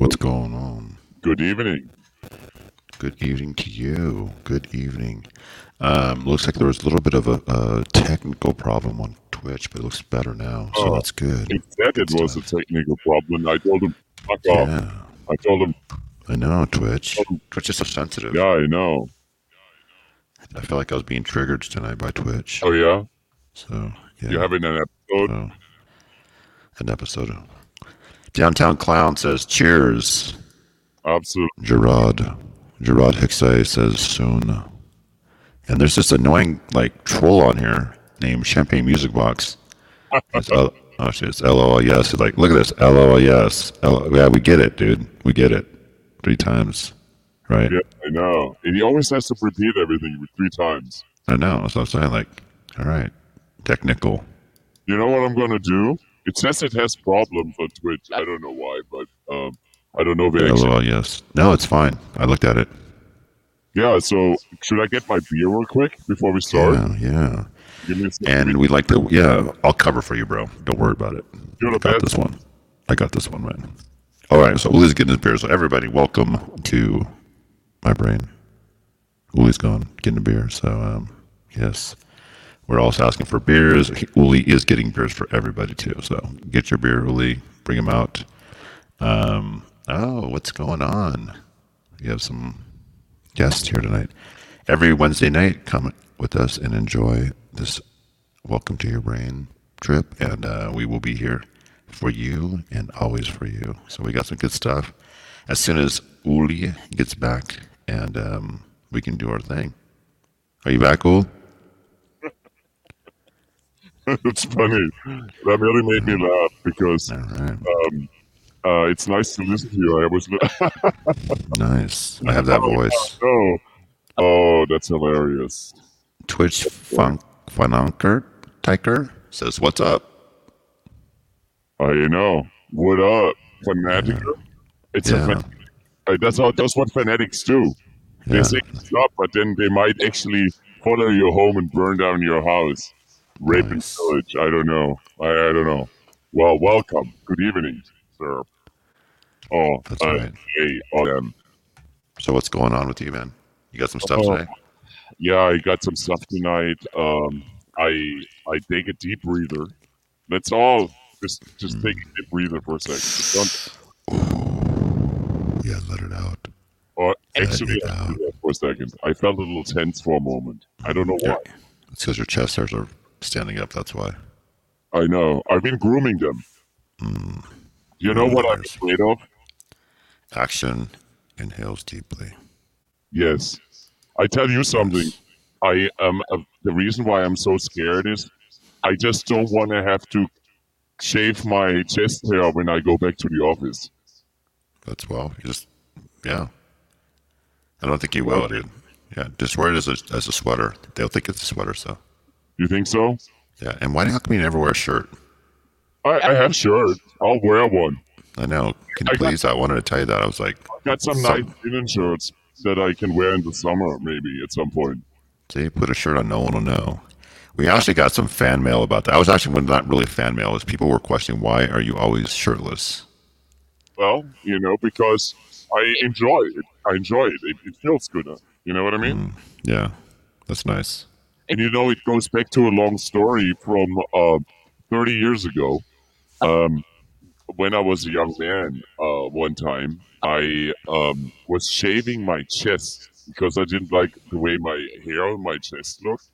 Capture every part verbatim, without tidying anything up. What's going on? Good evening. Good evening to you. Good evening. Um, looks like there was a little bit of a, a technical problem on Twitch, but it looks better now, so uh, that's good. He said it was a technical problem, and I told him, fuck off. Yeah. I told him. I know, Twitch. I him, Twitch is so sensitive. Yeah, I know. I feel like I was being triggered tonight by Twitch. Oh, yeah? So, yeah. You're having an episode? So, an episode. Downtown Clown says, cheers. Absolutely. Gerard. Gerard Hixay says, soon. And there's this annoying, like, troll on here named Champagne Music Box. It's, oh, shit, it's LOL, yes. It's like, look at this, LOL, yes. L- yeah, we get it, dude. We get it. Three times. Right? Yeah, I know. And he always has to repeat everything three times. I know. That's what I'm saying. Like, all right. Technical. You know what I'm going to do? It says it has problems on Twitch. I don't know why, but um, I don't know if it actually... L O L, yes. No, it's fine. I looked at it. Yeah, so should I get my beer real quick before we start? Yeah, yeah. Give me a and we'd like to... Yeah, I'll cover for you, bro. Don't worry about it. You're I got bad. this one. I got this one, man. All right, so Uli's getting his beer. So everybody, welcome to... My brain. Uli's gone getting a beer. So, um, yes. We're also asking for beers. Uli is getting beers for everybody, too. So, get your beer, Uli. Bring them out. Um, oh, what's going on? We have some guests here tonight. Every Wednesday night, come with us and enjoy this Welcome to Your Brain trip. And uh, we will be here for you and always for you. So, we got some good stuff. As soon as Uli gets back, and um, we can do our thing. Are you back, Uli? It's funny. That really made me laugh because right. um, uh, it's nice to listen to you. I was nice. I have that oh, voice. No. Oh, that's hilarious. Twitch Funk Funanker Tiker says, "What's up?" Oh, you know, what up, Funatiker? Yeah. It's yeah. a fan- that's how that's what fanatics do. They yeah. say it's up, but then they might actually follow you home and burn down your house, rape nice. and pillage. I don't know. I, I don't know. Well, welcome. Good evening, sir. Oh, that's uh, right. Hey, um, so what's going on with you, man? You got some stuff uh, today? Yeah, I got some stuff tonight. Um, I I take a deep breather. That's all. Just just mm. take a deep breather for a second. Ooh, yeah, let it out. Or uh, actually, I out. for a second, I felt a little tense for a moment. I don't know yeah. why. It's because your chest hairs are standing up. That's why. I know. I've been grooming them. Mm. You know what I'm afraid of? Action inhales deeply. Yes, I tell you something. Yes. I um uh, the reason why I'm so scared is I just don't want to have to shave my chest hair when I go back to the office. That's well. You just, yeah. I don't think you will, dude. Yeah, just wear it as a as a sweater. They'll think it's a sweater, so. You think so? Yeah. And why? How come you never wear a shirt? I, I have shirt. I'll wear one. I know. Can you I please? Got, I wanted to tell you that. I was like, I got some, some nice linen shirts that I can wear in the summer, maybe at some point. See, put a shirt on. No one will know. We actually got some fan mail about that. I was actually not really fan mail. Is people were questioning why are you always shirtless? Well, you know, because I enjoy it. I enjoy it. It, it feels good. You know what I mean? Mm, yeah, that's nice. And you know, it goes back to a long story from uh, thirty years ago. Um, when I was a young man, uh, one time, I um, was shaving my chest because I didn't like the way my hair on my chest looked.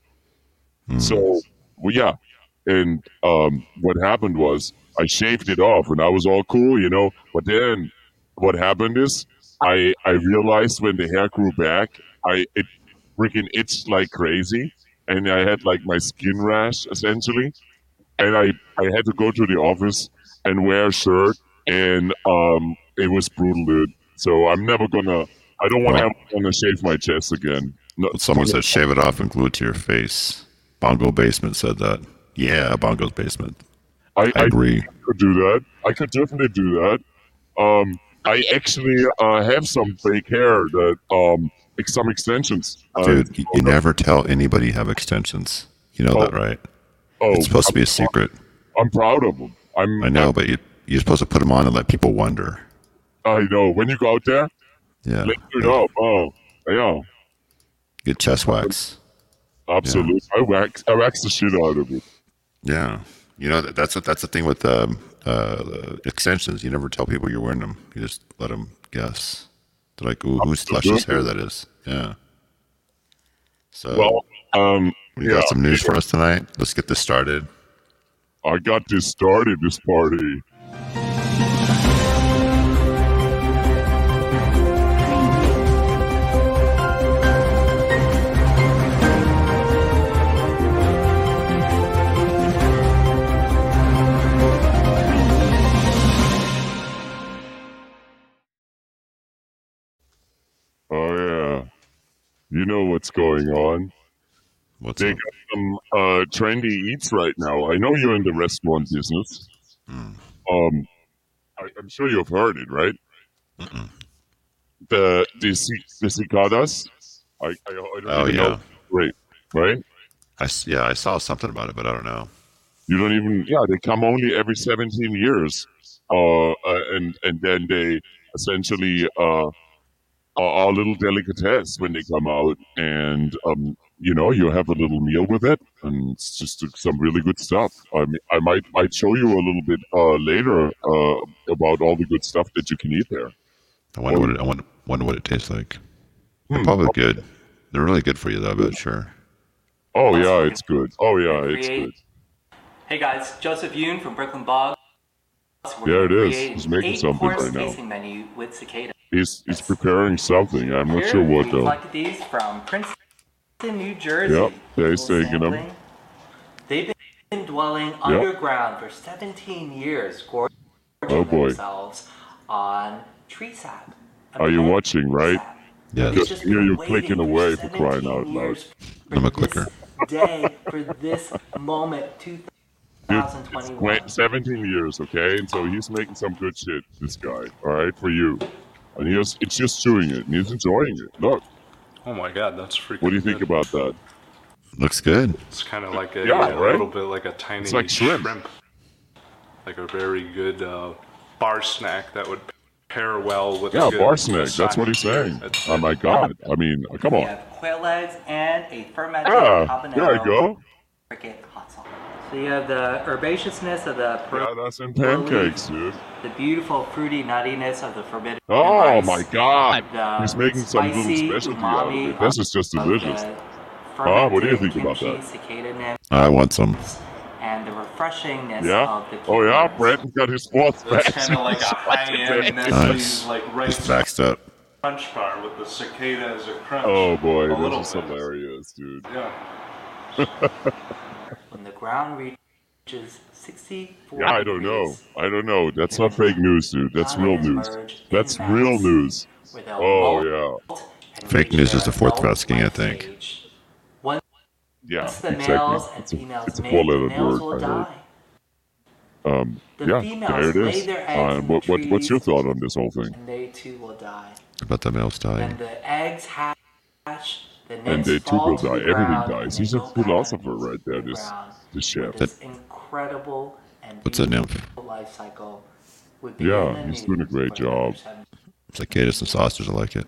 Mm. So, well, yeah. And um, what happened was, I shaved it off and I was all cool, you know, but then what happened is I, I realized when the hair grew back, I it freaking itched like crazy and I had like my skin rash essentially. And I, I had to go to the office and wear a shirt and um it was brutal, dude. So I'm never gonna, I don't want to well, shave my chest again. No, someone said shave it off and glue it to your face. Bongo Basement said that. Yeah, Bongo's Basement. I, I agree. I could do that. I could definitely do that. Um, I actually uh, have some fake hair that um, some extensions. Uh, Dude, you, you never tell anybody you have extensions. You know oh, that, right? Oh, it's supposed I'm, to be a secret. I'm proud of them. I'm, I know, I'm, but you, you're supposed to put them on and let people wonder. I know. When you go out there, yeah, lift it yeah. up. Oh, yeah. Get chest wax. Absolutely. Yeah. I wax. I wax the shit out of it. Yeah. You know, that's a, that's the thing with um, uh, extensions. You never tell people you're wearing them. You just let them guess. They're like, ooh, whose luscious hair that is. Yeah. So, well, um, we yeah, got some news yeah. for us tonight. Let's get this started. I got this started, this party. Oh, yeah. You know what's going on. What's they up? Got some uh, trendy eats right now. I know you're in the restaurant business. Mm. Um, I, I'm sure you've heard it, right? Mm-mm. The the the cicadas. I, I, I don't oh, even yeah. know. Great, right? I, yeah, I saw something about it, but I don't know. You don't even. Yeah, they come only every seventeen years, uh, and and then they essentially uh, are a little delicatesse when they come out, and um. You know, you have a little meal with it, and it's just some really good stuff. I mean, I might might show you a little bit uh, later uh, about all the good stuff that you can eat there. I wonder what it, I wonder, wonder what it tastes like. They're hmm, probably good. They're really good for you, though. But sure. Oh yeah, it's good. Oh yeah, it's good. Hey guys, Joseph Yoon from Brooklyn Bog. There it is. He's making something right now. Menu with cicada. He's he's preparing something. I'm not sure what though. Collected these from Princeton. In New Jersey. Yep, they're taking them. They've been dwelling yep. underground for seventeen years, gorging oh themselves on tree sap. Are you watching, right? Yes. Yeah. Just hear you clicking away for crying out loud. I'm a clicker. Day for this moment, two thousand twenty-one. It's seventeen years, okay? And so he's making some good shit, this guy, all right, for you. And he's it's just chewing it, and he's enjoying it. Look. Oh my God, that's freaking What do you think good. About that? Looks good. It's kind of like a, yeah, yeah, right? a little bit like a tiny it's like shrimp. shrimp. Like a very good uh, bar snack that would pair well with yeah, a good... Yeah, bar snack. That's what he's saying. That's, oh my God. I mean, come on. We have quail eggs and a fermented yeah, habanero. There you go. Cricket hot sauce. So you have the herbaceousness of the... Per- yeah, that's in pancakes, dude. The beautiful fruity nuttiness of the forbidden Oh, rice. My God. The He's making some little specialty out of it. This is just delicious. Ah, what do you think about that? I want some. And the refreshingness yeah. of the cucumbers. Oh, yeah? Brandon got his fourth batch. It's kind of like a high-end nice. Like rice. He's backed up. Crunch bar with the cicada as a crunch. Oh, boy. This is hilarious, dude. Yeah. When the ground reaches sixty-four yeah, I don't know. I don't know. That's not fake news, dude. That's real news. That's real news. Oh, yeah. Fake news is the fourth masking, I think. Yeah, exactly. It's a, it's a four-letter word, I heard. Um, yeah, there it is. Uh, what, what, what's your thought on this whole thing? And they too will die. About the males dying. And the eggs hatch. The and they too will die. Everything dies. He's a philosopher right there, this, this chef. This incredible and What's that name? Life cycle would be yeah, he's doing a great job. Cicadas and saucers, I like it.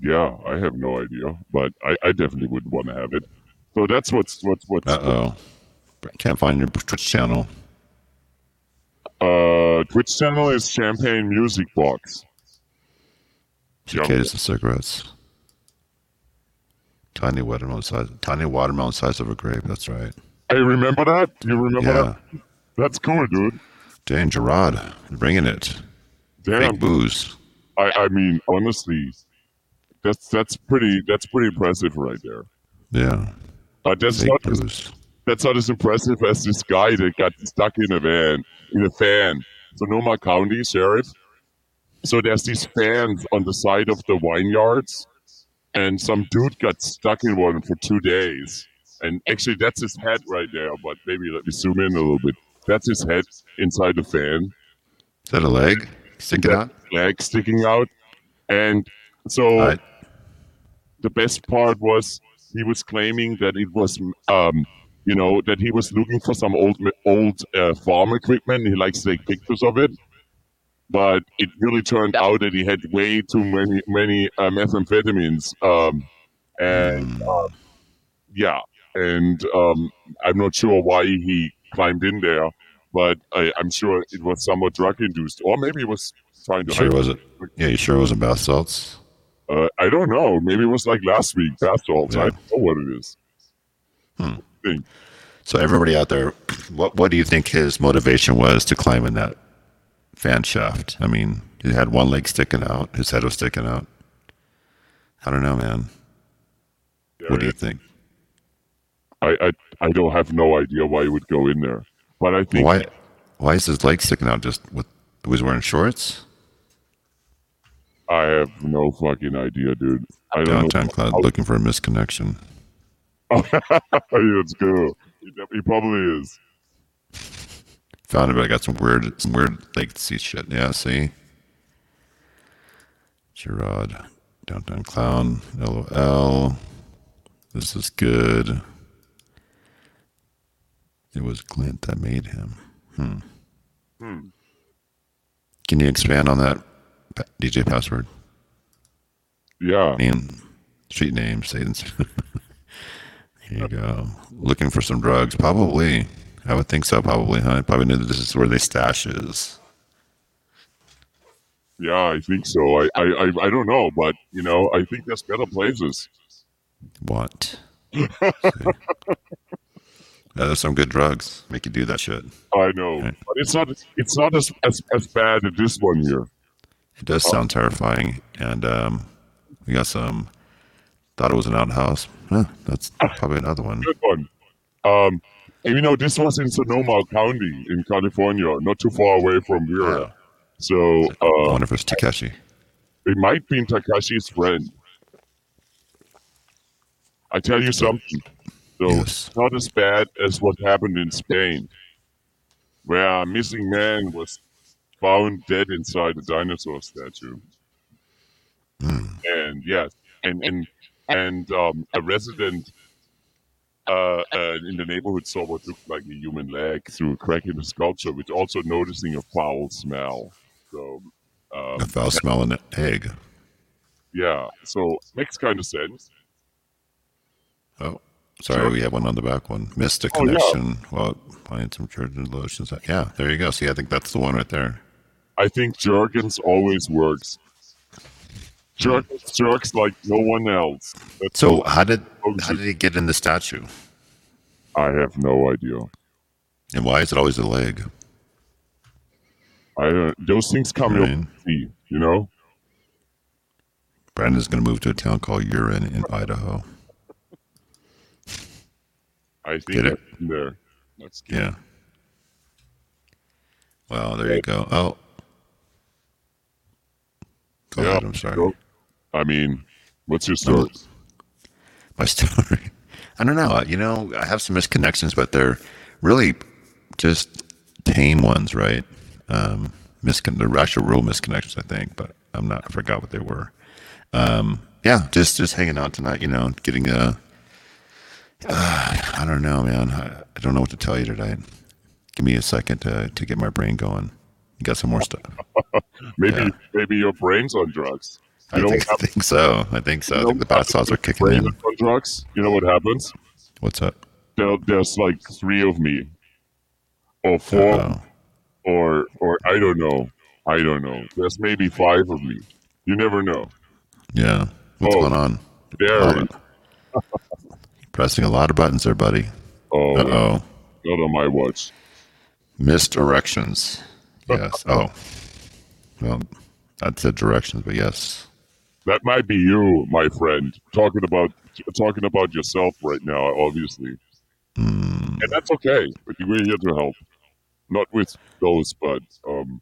Yeah, I have no idea, but I, I definitely wouldn't want to have it. So that's what's... what's, what's Uh-oh. What? Can't find your Twitch channel. Uh, Twitch channel is Champagne Music Box. Cicadas Jump. And cigarettes. Tiny watermelon size, tiny watermelon size of a grape. That's right. I remember that. You remember yeah. that? That's cool, dude. Dan Gerard, bringing it. Damn. Big booze. I, I mean, honestly, that's that's pretty that's pretty impressive right there. Yeah. But that's Big not booze. As, that's not as impressive as this guy that got stuck in a van in a fan. Sonoma County Sheriff. So there's these fans on the side of the vineyards. And some dude got stuck in one for two days. And actually, that's his head right there. But maybe let me zoom in a little bit. That's his head inside the fan. Is that a leg sticking that out? Leg sticking out. And so right. the best part was he was claiming that it was, um, you know, that he was looking for some old old uh, farm equipment. He likes to take pictures of it. but it really turned out that he had way too many many uh, methamphetamines, um, and uh, yeah, and um, I'm not sure why he climbed in there, but I, I'm sure it was somewhat drug induced, or maybe he was trying to. Sure hide was it? it? Yeah, you sure it wasn't bath salts? Uh, I don't know. Maybe it was like last week, bath salts. Yeah. I don't know what it is. Hmm. Thing. So everybody out there, what what do you think his motivation was to climb in that fan shaft? I mean, he had one leg sticking out, his head was sticking out. I don't know, man. Yeah, what do you think? I, I I don't have no idea why he would go in there, but I think why why is his leg sticking out? Just with he was wearing shorts? I have no fucking idea, dude. I don't Downtown know. Cloud, looking for a misconnection. It's cool. He probably is. Found it, but I got some weird, some weird latency shit. Yeah, see? Gerard, Downtown Clown, LOL. This is good. It was Glint that made him. Hmm. hmm. Can you expand on that, D J Password? Yeah. Name, street name, Satan's. There you go. Looking for some drugs, probably. I would think so, probably, huh? I probably knew that this is where they stash is. Yeah, I think so. I, I, I, I don't know, but you know, I think there's better places. What? Yeah, there's some good drugs. Make you do that shit. I know, right. But it's not. It's not as as, as bad as this one here. It does sound oh. terrifying, and um, we got some. Thought it was an outhouse. Huh, that's probably another one. Good one. Um, and you know, this was in Sonoma County in California, not too far away from here. Yeah. So, uh, I wonder if it's Takashi. It might be Takashi's friend. I tell you something, though, so yes. It's not as bad as what happened in Spain, where a missing man was found dead inside a dinosaur statue. Mm. And yes, and and. And um, a resident uh, uh, in the neighborhood saw what looked like a human leg through a crack in the sculpture, with also noticing a foul smell. So um, a foul smell in an egg. Yeah, so makes kind of sense. Oh, sorry, sure. We had one on the back one. Missed a connection oh, yeah. while buying some Jergens lotions. Yeah, there you go. See, I think that's the one right there. I think Jergens always works. Jerks, jerks like no one else. That's so how did how did he get in the statue? I have no idea. And why is it always a leg? I uh, those things come in, you know. Brandon's going to move to a town called Urin in Idaho. I think get it in there. Let's get yeah. It. Well, there yeah. you go. Oh, go yeah. ahead. I'm sorry. Go. I mean, what's your story? My story? I don't know. You know, I have some misconnections, but they're really just tame ones, right? Um, miscon- they're actual real misconnections, I think, but I'm not, I forgot what they were. Um, yeah, just, just hanging out tonight, you know, getting a, uh, I don't know, man. I, I don't know what to tell you tonight. Give me a second to, to get my brain going. You got some more stuff. maybe yeah. maybe your brain's on drugs. I think, I think so. I think so. I think the bath salts are kicking in. On drugs, you know what happens? What's up? There, there's like three of me, or four, oh. or or I don't know. I don't know. There's maybe five of me. You never know. Yeah. What's oh, going on? There. Pressing a lot of buttons there, buddy. Oh. Uh-oh. Not on my watch. Missed directions. Yes. Oh. Well, that's the directions, but yes. That might be you, my friend, talking about talking about yourself right now, obviously. Mm. And that's okay, but we're here to help. Not with those, but... Um,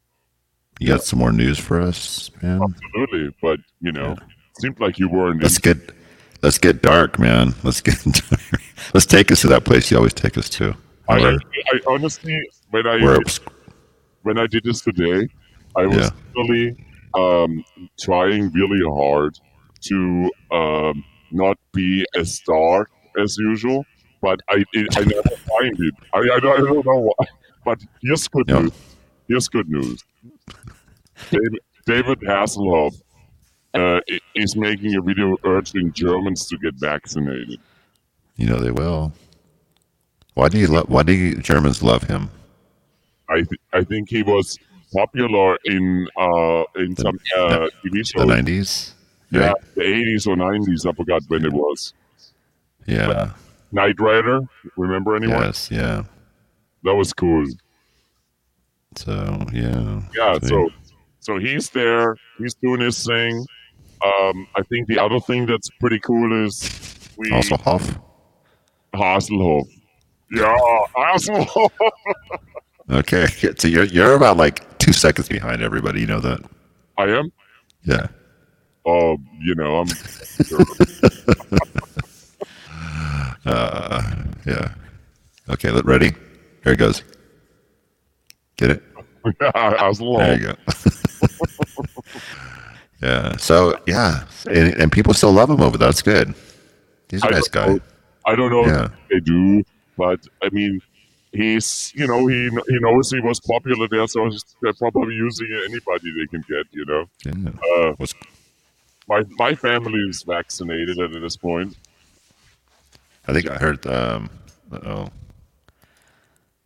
you got yeah. some more news for us, man? Absolutely, but, you know, yeah. it seemed like you weren't... Let's in- get let's get dark, man. Let's get dark. Let's take us to that place you always take us to. I, I, I honestly, when I, did, when I did this today, I was yeah. really... Um, trying really hard to um, not be as dark as usual, but I it, I never find it. I, I, don't, I don't know why. But here's good yep. news. Here's good news. David, David Hasselhoff uh, is making a video urging Germans to get vaccinated. You know they will. Why do you lo- Why do Germans love him? I th- I think he was popular in uh, in the, some uh, T V shows. The nineties. Yeah, right. The eighties or nineties. I forgot when yeah. it was. Yeah. But Knight Rider. Remember anyone? Yes. Yeah. That was cool. So yeah. Yeah. So so he's there. He's doing his thing. Um, I think the other thing that's pretty cool is we Hasselhoff. Hasselhoff. Yeah, Hasselhoff. Okay, so you're you're about like two seconds behind everybody. You know that. I am. Yeah. Oh, um, you know I'm. uh, yeah. Okay, ready? Here it goes. Get it? Yeah, I was long. There you go. yeah. So yeah, and, and people still love him over there. That's good. He's a I nice guy. Know, I don't know yeah. if they do, but I mean. He's, you know, he he knows he was popular there, so they're probably using anybody they can get, you know. Yeah. Uh, my my family is vaccinated at this point. I think I heard. Um, oh,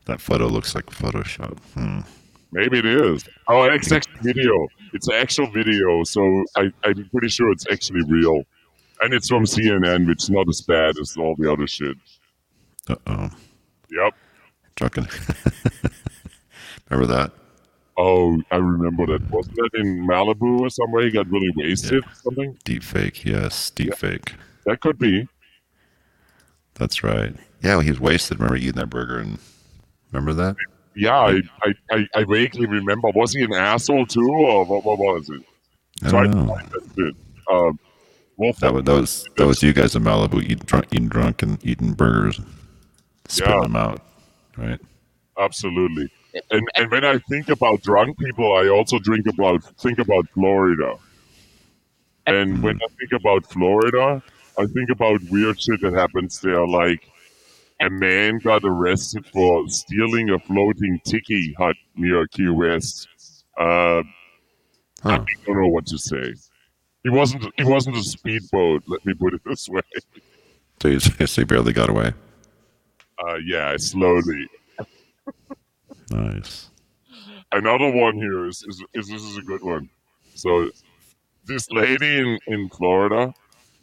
that photo looks like Photoshop. Hmm. Maybe it is. Oh, it's actually video. It's an actual video, so I I'm pretty sure it's actually real, and it's from C N N, which is not as bad as all the other shit. Uh oh. Yep. Trucking. Remember that? Oh, I remember that. Wasn't that in Malibu or somewhere? He got really wasted yeah. or something? Deep fake, yes. Deep yeah. fake. That could be. That's right. Yeah, well, he was wasted. Remember eating that burger? And remember that? Yeah, I, I, I, I vaguely remember. Was he an asshole too? Or what, what was it? I don't so know. I, I, that, um, Wolf that, was, that, was, that was you guys in Malibu eating drunk, eating, drunk and eating burgers, spitting yeah. them out. Right. Absolutely. And and when I think about drunk people, I also drink about think about Florida. And mm-hmm. when I think about Florida, I think about weird shit that happens there. Like a man got arrested for stealing a floating tiki hut near Key West. Uh, huh. I don't know what to say. He wasn't. He wasn't a speedboat. Let me put it this way. So you say barely got away. Uh, yeah, slowly. Nice. Another one here is, is, is this is a good one. So this lady in, in Florida,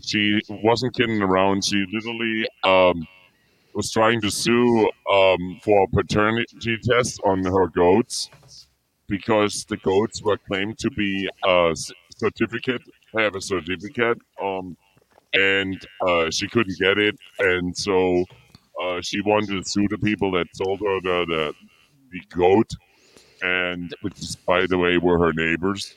she wasn't kidding around. She literally um, was trying to sue um, for a paternity test on her goats because the goats were claimed to be a certificate, have a certificate, um, and uh, she couldn't get it. And so... Uh, she wanted to sue the people that sold her the, the the goat, and which, by the way, were her neighbors.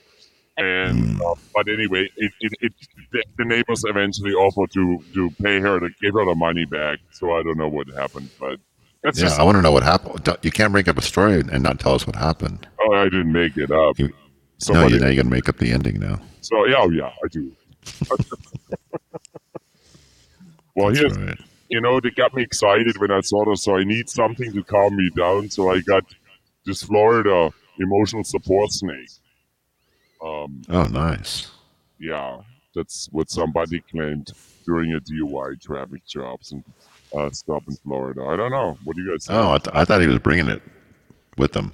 And uh, but anyway, it, it, it the, the neighbors eventually offered to, to pay her to give her the money back. So I don't know what happened, but that's yeah. Just, I want to know what happened. You can't make up a story and not tell us what happened. Oh, I didn't make it up. You, Somebody, no, you know you got to make up the ending now. So yeah, oh, yeah, I do. well, that's here's. Right. You know, they got me excited when I saw this, so I need something to calm me down. So I got this Florida emotional support snake. Um, oh, nice. Yeah, that's what somebody claimed during a D U I traffic jobs and uh, stop in Florida. I don't know. What do you guys think? Oh, I, th- I thought he was bringing it with him.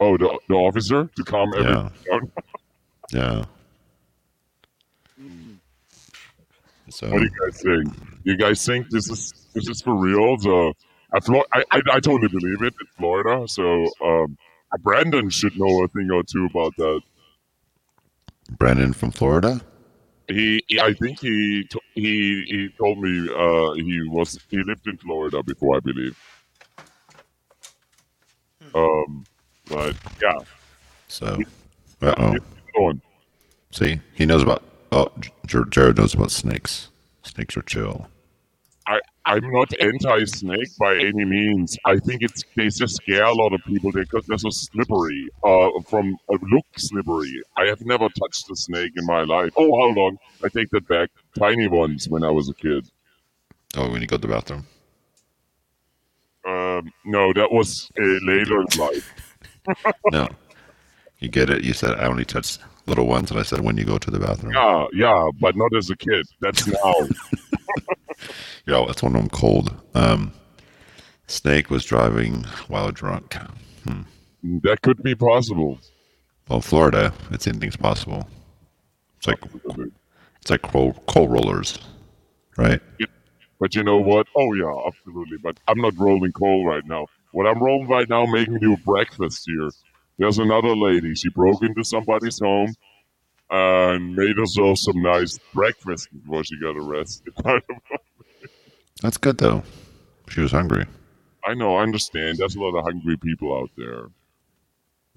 Oh, the, the officer? To calm yeah. everyone down? yeah. So, what do you guys think? You guys think this is this is for real? So I, I, I totally believe it in Florida. So um, Brandon should know a thing or two about that. Brandon from Florida? He, I think he he he told me uh, he was he lived in Florida before, I believe. Um, but yeah. So, uh oh. On. See, he knows about. Oh, Jared knows about snakes. Snakes are chill. I, I'm not anti-snake by any means. I think it's they just scare a lot of people because they're so slippery. Uh, from uh, look slippery. I have never touched a snake in my life. Oh, hold on. I take that back. Tiny ones when I was a kid. Oh, when you go to the bathroom? Um, no, that was uh, later in life. No. You get it? You said, I only touch little ones. And I said, when you go to the bathroom. Yeah, yeah, but not as a kid. That's now. Yeah, that's when I'm cold. Um, snake was driving while drunk. Hmm. That could be possible. Well, Florida, it's anything's possible. It's like it's like coal, coal rollers, right? Yeah. But you know what? Oh, yeah, absolutely. But I'm not rolling coal right now. What I'm rolling right now, making you breakfast here. There's another lady. She broke into somebody's home and made herself some nice breakfast before she got arrested. That's good, though. She was hungry. I know. I understand. There's a lot of hungry people out there.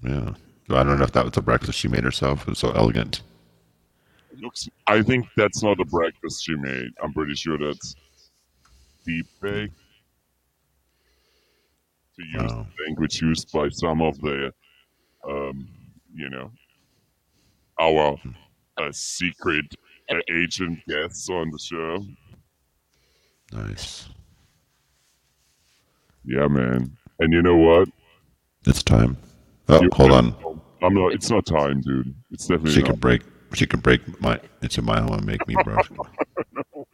Yeah. I don't know if that was a breakfast she made herself. It was so elegant. Looks. I think that's not a breakfast she made. I'm pretty sure that's deep fake. To use oh. the language used by some of the, um, you know, our uh, secret uh, agent guests on the show. Nice. Yeah, man. And you know what? It's time. Oh, you, hold I'm, on. I'm not. It's not time, dude. It's definitely. She not. Can break. She can break my. Into my home and make me broke. No.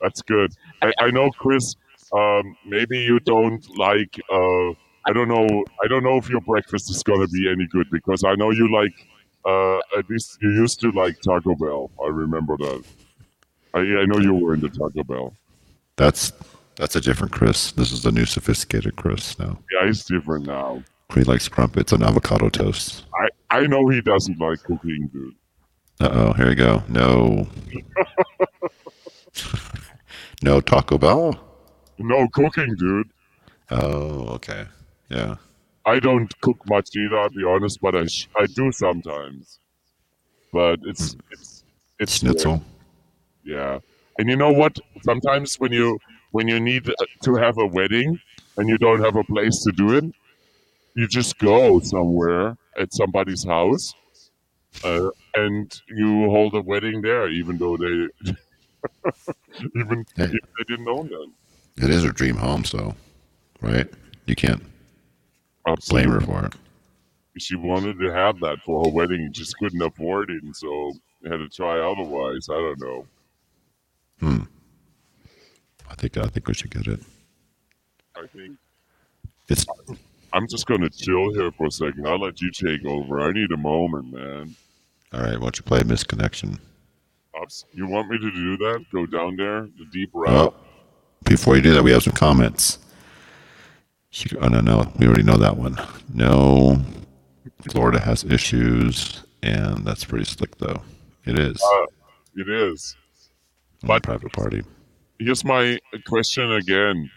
That's good. I, I know, Chris. Um, maybe you don't like. Uh, I don't know. I don't know if your breakfast is gonna be any good because I know you like. Uh, at least you used to like Taco Bell. I remember that. I, I know you were into Taco Bell. That's that's a different Chris. This is the new sophisticated Chris now. Yeah, he's different now. He likes crumpets and avocado toast. I, I know he doesn't like cooking, dude. Uh-oh, here we go. No. No Taco Bell? No cooking, dude. Oh, okay. Yeah. I don't cook much either, I'll be honest, but I sh- I do sometimes. But it's... Mm. it's, it's Schnitzel. Weird. Yeah. And you know what? Sometimes when you when you need to have a wedding and you don't have a place to do it, you just go somewhere at somebody's house, uh, and you hold a wedding there, even though they even hey. if they didn't own them. It is a dream home, so right? You can't Absolutely. blame her for it. She wanted to have that for her wedding, and just couldn't afford it, and so had to try otherwise. I don't know. Hmm. I think I think we should get it. I think it's. I'm just going to chill here for a second. I'll let you take over. I need a moment, man. All right. Why don't you play Misconnection? You want me to do that? Go down there? The deep route? Well, before you do that, we have some comments. Oh, no, no. We already know that one. No. Florida has issues, and that's pretty slick, though. It is. Uh, it is. On but private party. Here's my question again.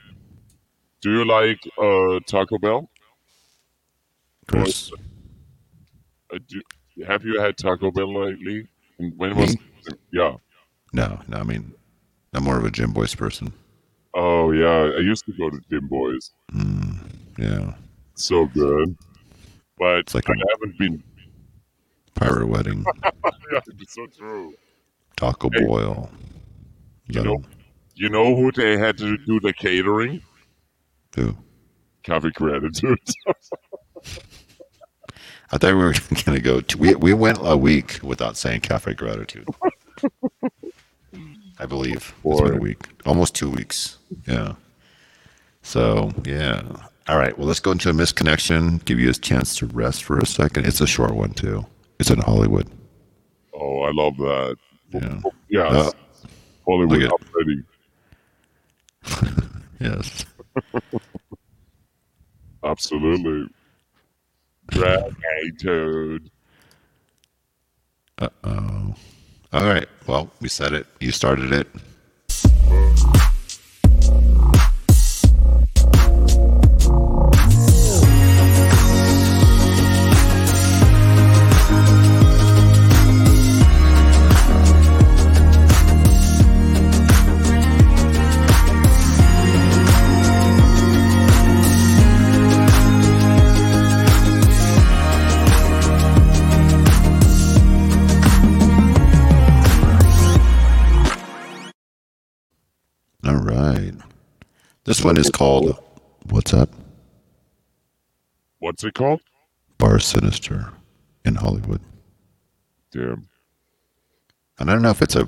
Do you like uh, Taco Bell? Chris. Uh, do, have you had Taco Bell lately? And when was Me? Yeah. No, no, I mean, I'm more of a Jim Boyce person. Oh, yeah. I used to go to Jim Boyce. Mm, yeah. So good. But it's like I haven't been. Pirate Wedding. Yeah, it's so true. Taco hey, Boyle. You know, you know who they had to do the catering? Who? Cafe Gratitude. I thought we were going to go. To, we we went a week without saying Cafe Gratitude. I believe Boy. It's been a week, almost two weeks. Yeah. So yeah. All right. Well, let's go into a Misconnection. Give you a chance to rest for a second. It's a short one too. It's in Hollywood. Oh, I love that. Yeah. Yeah. Uh, Hollywood already. Yes. Absolutely. Gratitude. Uh oh. All right. Well, we said it. You started it. This one is called, what's up? What's it called? Bar Sinister. in Hollywood. Yeah. And I don't know if it's a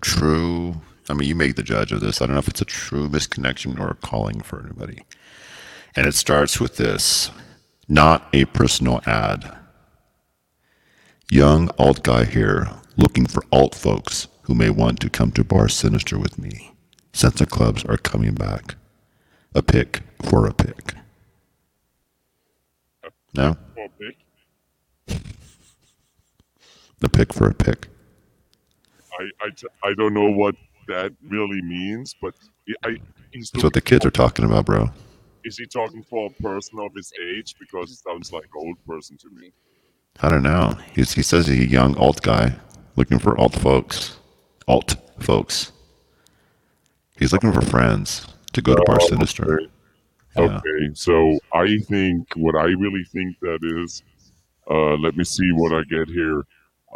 true, I mean, you make the judge of this. I don't know if it's a true misconnection or a calling for anybody. And it starts with this, not a personal ad. Young alt guy here, looking for alt folks who may want to come to Bar Sinister with me. Sensor clubs are coming back. A pick for a pick. A pick no? For a pick? The pick for a pick. I, I, t- I don't know what that really means, but... I, he's That's what the kids are talking about, bro. Is he talking for a person of his age? Because it sounds like an old person to me. I don't know. He's, he says he's a young alt guy looking for alt folks. Alt folks. He's looking for friends to go to Bar Sinister. Okay. Yeah. Okay, so I think what I really think that is, uh, let me see what I get here.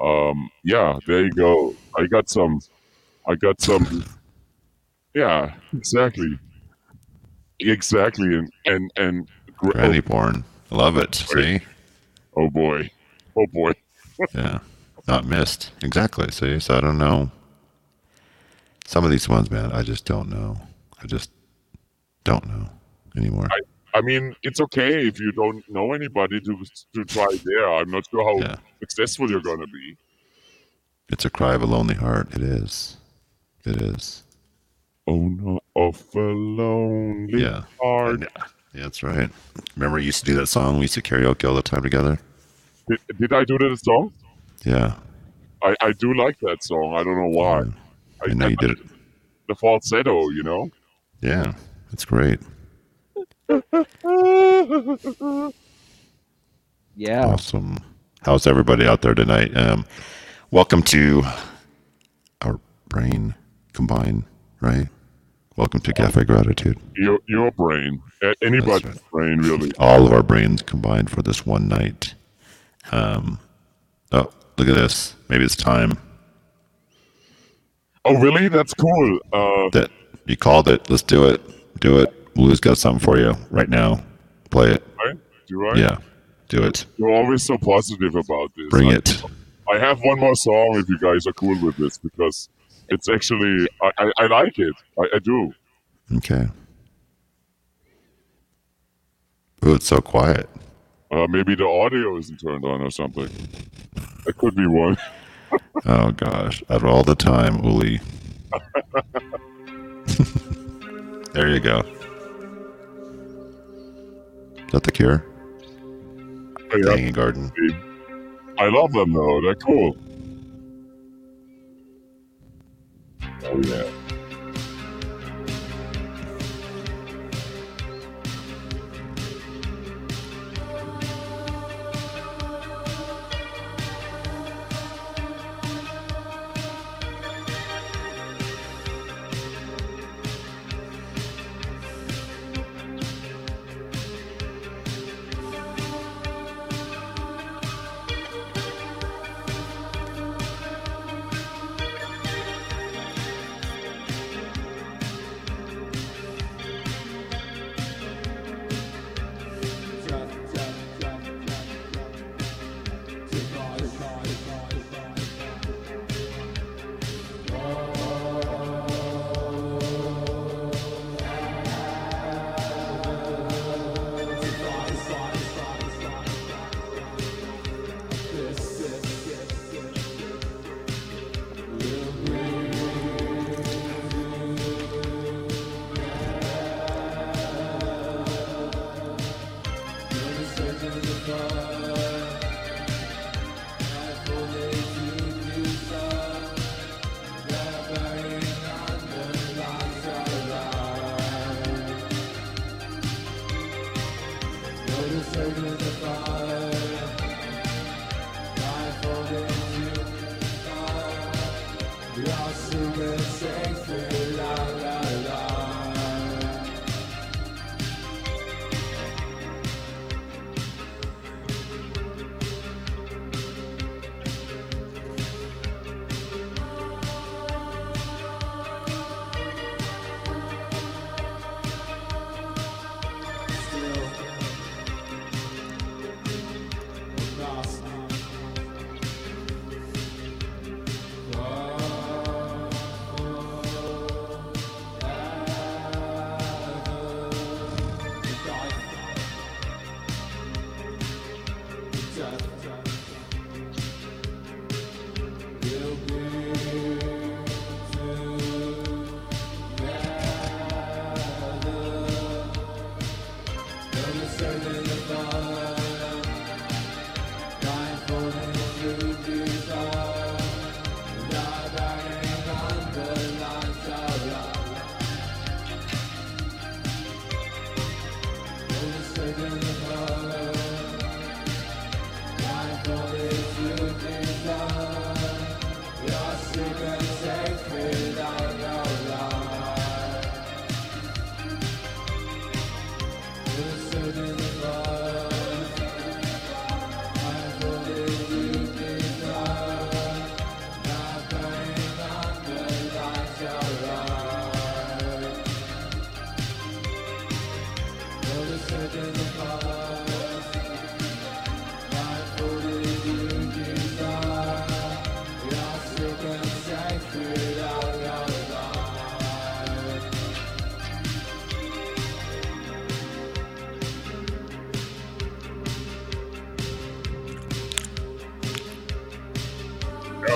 Um, yeah, there you go. I got some. I got some. Yeah, exactly. Exactly, and and and granny porn. Love it. See? Oh boy. Oh boy. Yeah, not missed. Exactly. See, so I don't know. Some of these ones, man, I just don't know. I just don't know anymore. I, I mean, it's okay if you don't know anybody to to try there. I'm not sure how yeah. successful you're gonna be. It's a cry of a lonely heart. It is. It is. Owner of a lonely yeah. heart. Yeah, that's right. Remember, you used to do that song. We used to karaoke all the time together. Did, did I do that song? Yeah. I, I do like that song. I don't know why. Yeah. I, I know I, you did I, it. The falsetto, you know? Yeah, that's great. Yeah. Awesome. How's everybody out there tonight? Um, welcome to our brain combined, right? Welcome to Cafe Gratitude. Your your brain, anybody's right. brain, really. All of our brains combined for this one night. Um, oh, look at this. Maybe it's time. Oh, really? That's cool. Uh, that you called it. Let's do it. Do it. Blue's got something for you right now. Play it. Right? Do I? Yeah. Do it. You're always so positive about this. Bring I, it. I have one more song if you guys are cool with this because. It's actually, I, I, I like it. I, I do. Okay. Oh, it's so quiet. Uh, maybe the audio isn't turned on or something. That could be one. Oh, gosh. At all the time, Uli. There you go. Is that The Cure? Oh, yeah. The Hanging Garden. I love them, though. They're cool. Oh, yeah.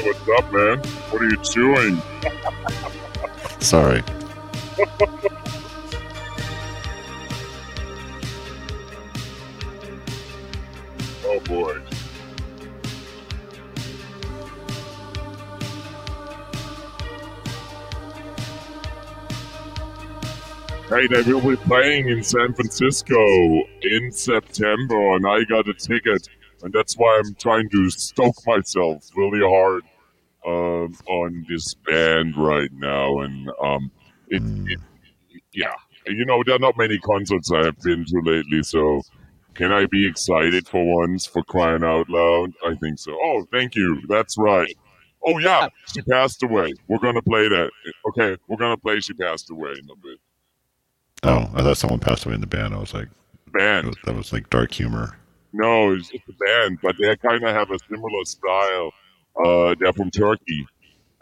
What's up, man? What are you chewing? Sorry. Oh, boy. Hey, they will be playing in San Francisco in September, and I got a ticket, and that's why I'm trying to stoke myself really hard. Um, on this band right now, and um, it, mm. it, yeah, you know, there are not many concerts I have been to lately, so can I be excited for once, for crying out loud? I think so. Oh, thank you. That's right. Oh, yeah, she passed away. We're going to play that. Okay, we're going to play She Passed Away in a bit. Oh, I thought someone passed away in the band. I was like, band. That was, that was like dark humor. No, it's just a band, but they kind of have a similar style. Uh, they're from Turkey.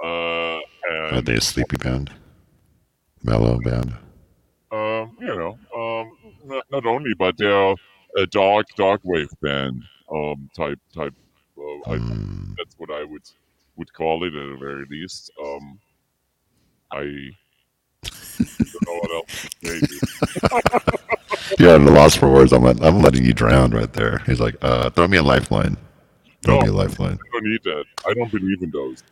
Uh, and Are they a sleepy band? Mellow band? Um, you know, um, not, not only, but they're a dark, dark wave band um, type. type. Uh, mm. I, that's what I would would call it at the very least. Um, I don't know what else to say. You're at a loss for words. I'm, let, I'm letting you drown right there. He's like, uh, throw me a lifeline. Don't no, lifeline. I don't need that. I don't believe in those.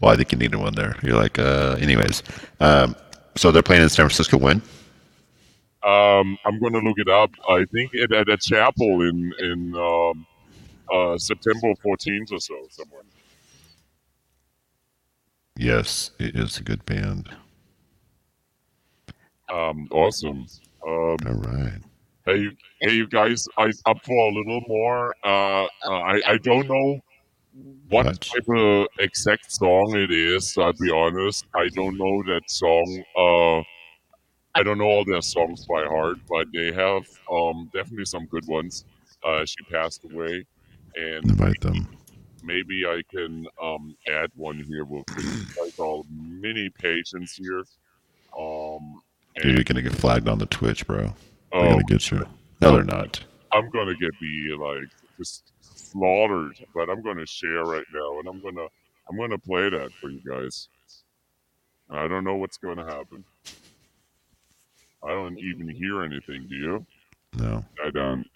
Well, I think you needed one there. You're like, uh, anyways. Um, so they're playing in San Francisco when? Um, I'm going to look it up. I think it, at a chapel in, in um, uh, September fourteenth or so. Somewhere. Yes, it is a good band. Um, awesome. Um, All right. Hey, hey, you guys! I up for a little more. Uh, I I don't know what Much. type of exact song it is. I'll be honest. I don't know that song. Uh, I don't know all their songs by heart, but they have um, definitely some good ones. Uh, she passed away, and invite maybe, them. Maybe I can um, add one here. We'll like all mini patients here. Um, Dude, you're gonna get flagged on the Twitch, bro. They're going to get you. No, they're not. I'm going to get be like just slaughtered, but I'm going to share right now, and I'm going to I'm going to play that for you guys. I don't know what's going to happen. I don't even hear anything. Do you? No, I don't.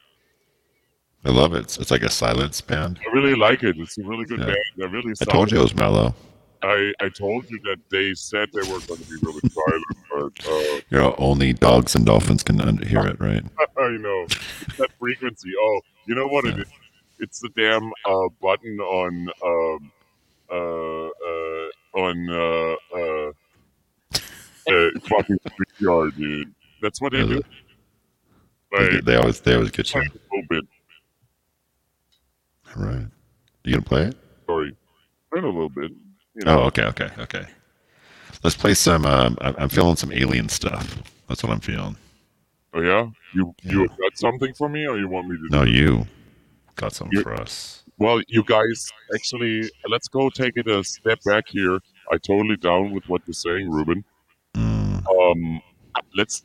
I love it. It's, it's like a silence band. I really like it. It's a really good yeah. band. They're really. Silent. I told you it was mellow. I, I told you that they said they were going to be really silent. But, uh, you know, only dogs and dolphins can hear it, right? I know. That frequency. Oh, you know what yeah. it is? It's the damn uh, button on um, uh, uh, on uh, uh, uh, fucking street dude. That's what they do. Like, they, they always they always get you. A little bit. All right. You gonna play it? Sorry, in a little bit. You know. Oh, okay, okay, okay. Let's play some. Um, I'm feeling some alien stuff. That's what I'm feeling. Oh yeah, you yeah. you got something for me, or you want me to? No, do you got something you, for us. Well, you guys, actually, let's go take it a step back here. I totally down with what you're saying, Ruben. Mm. Um, let's.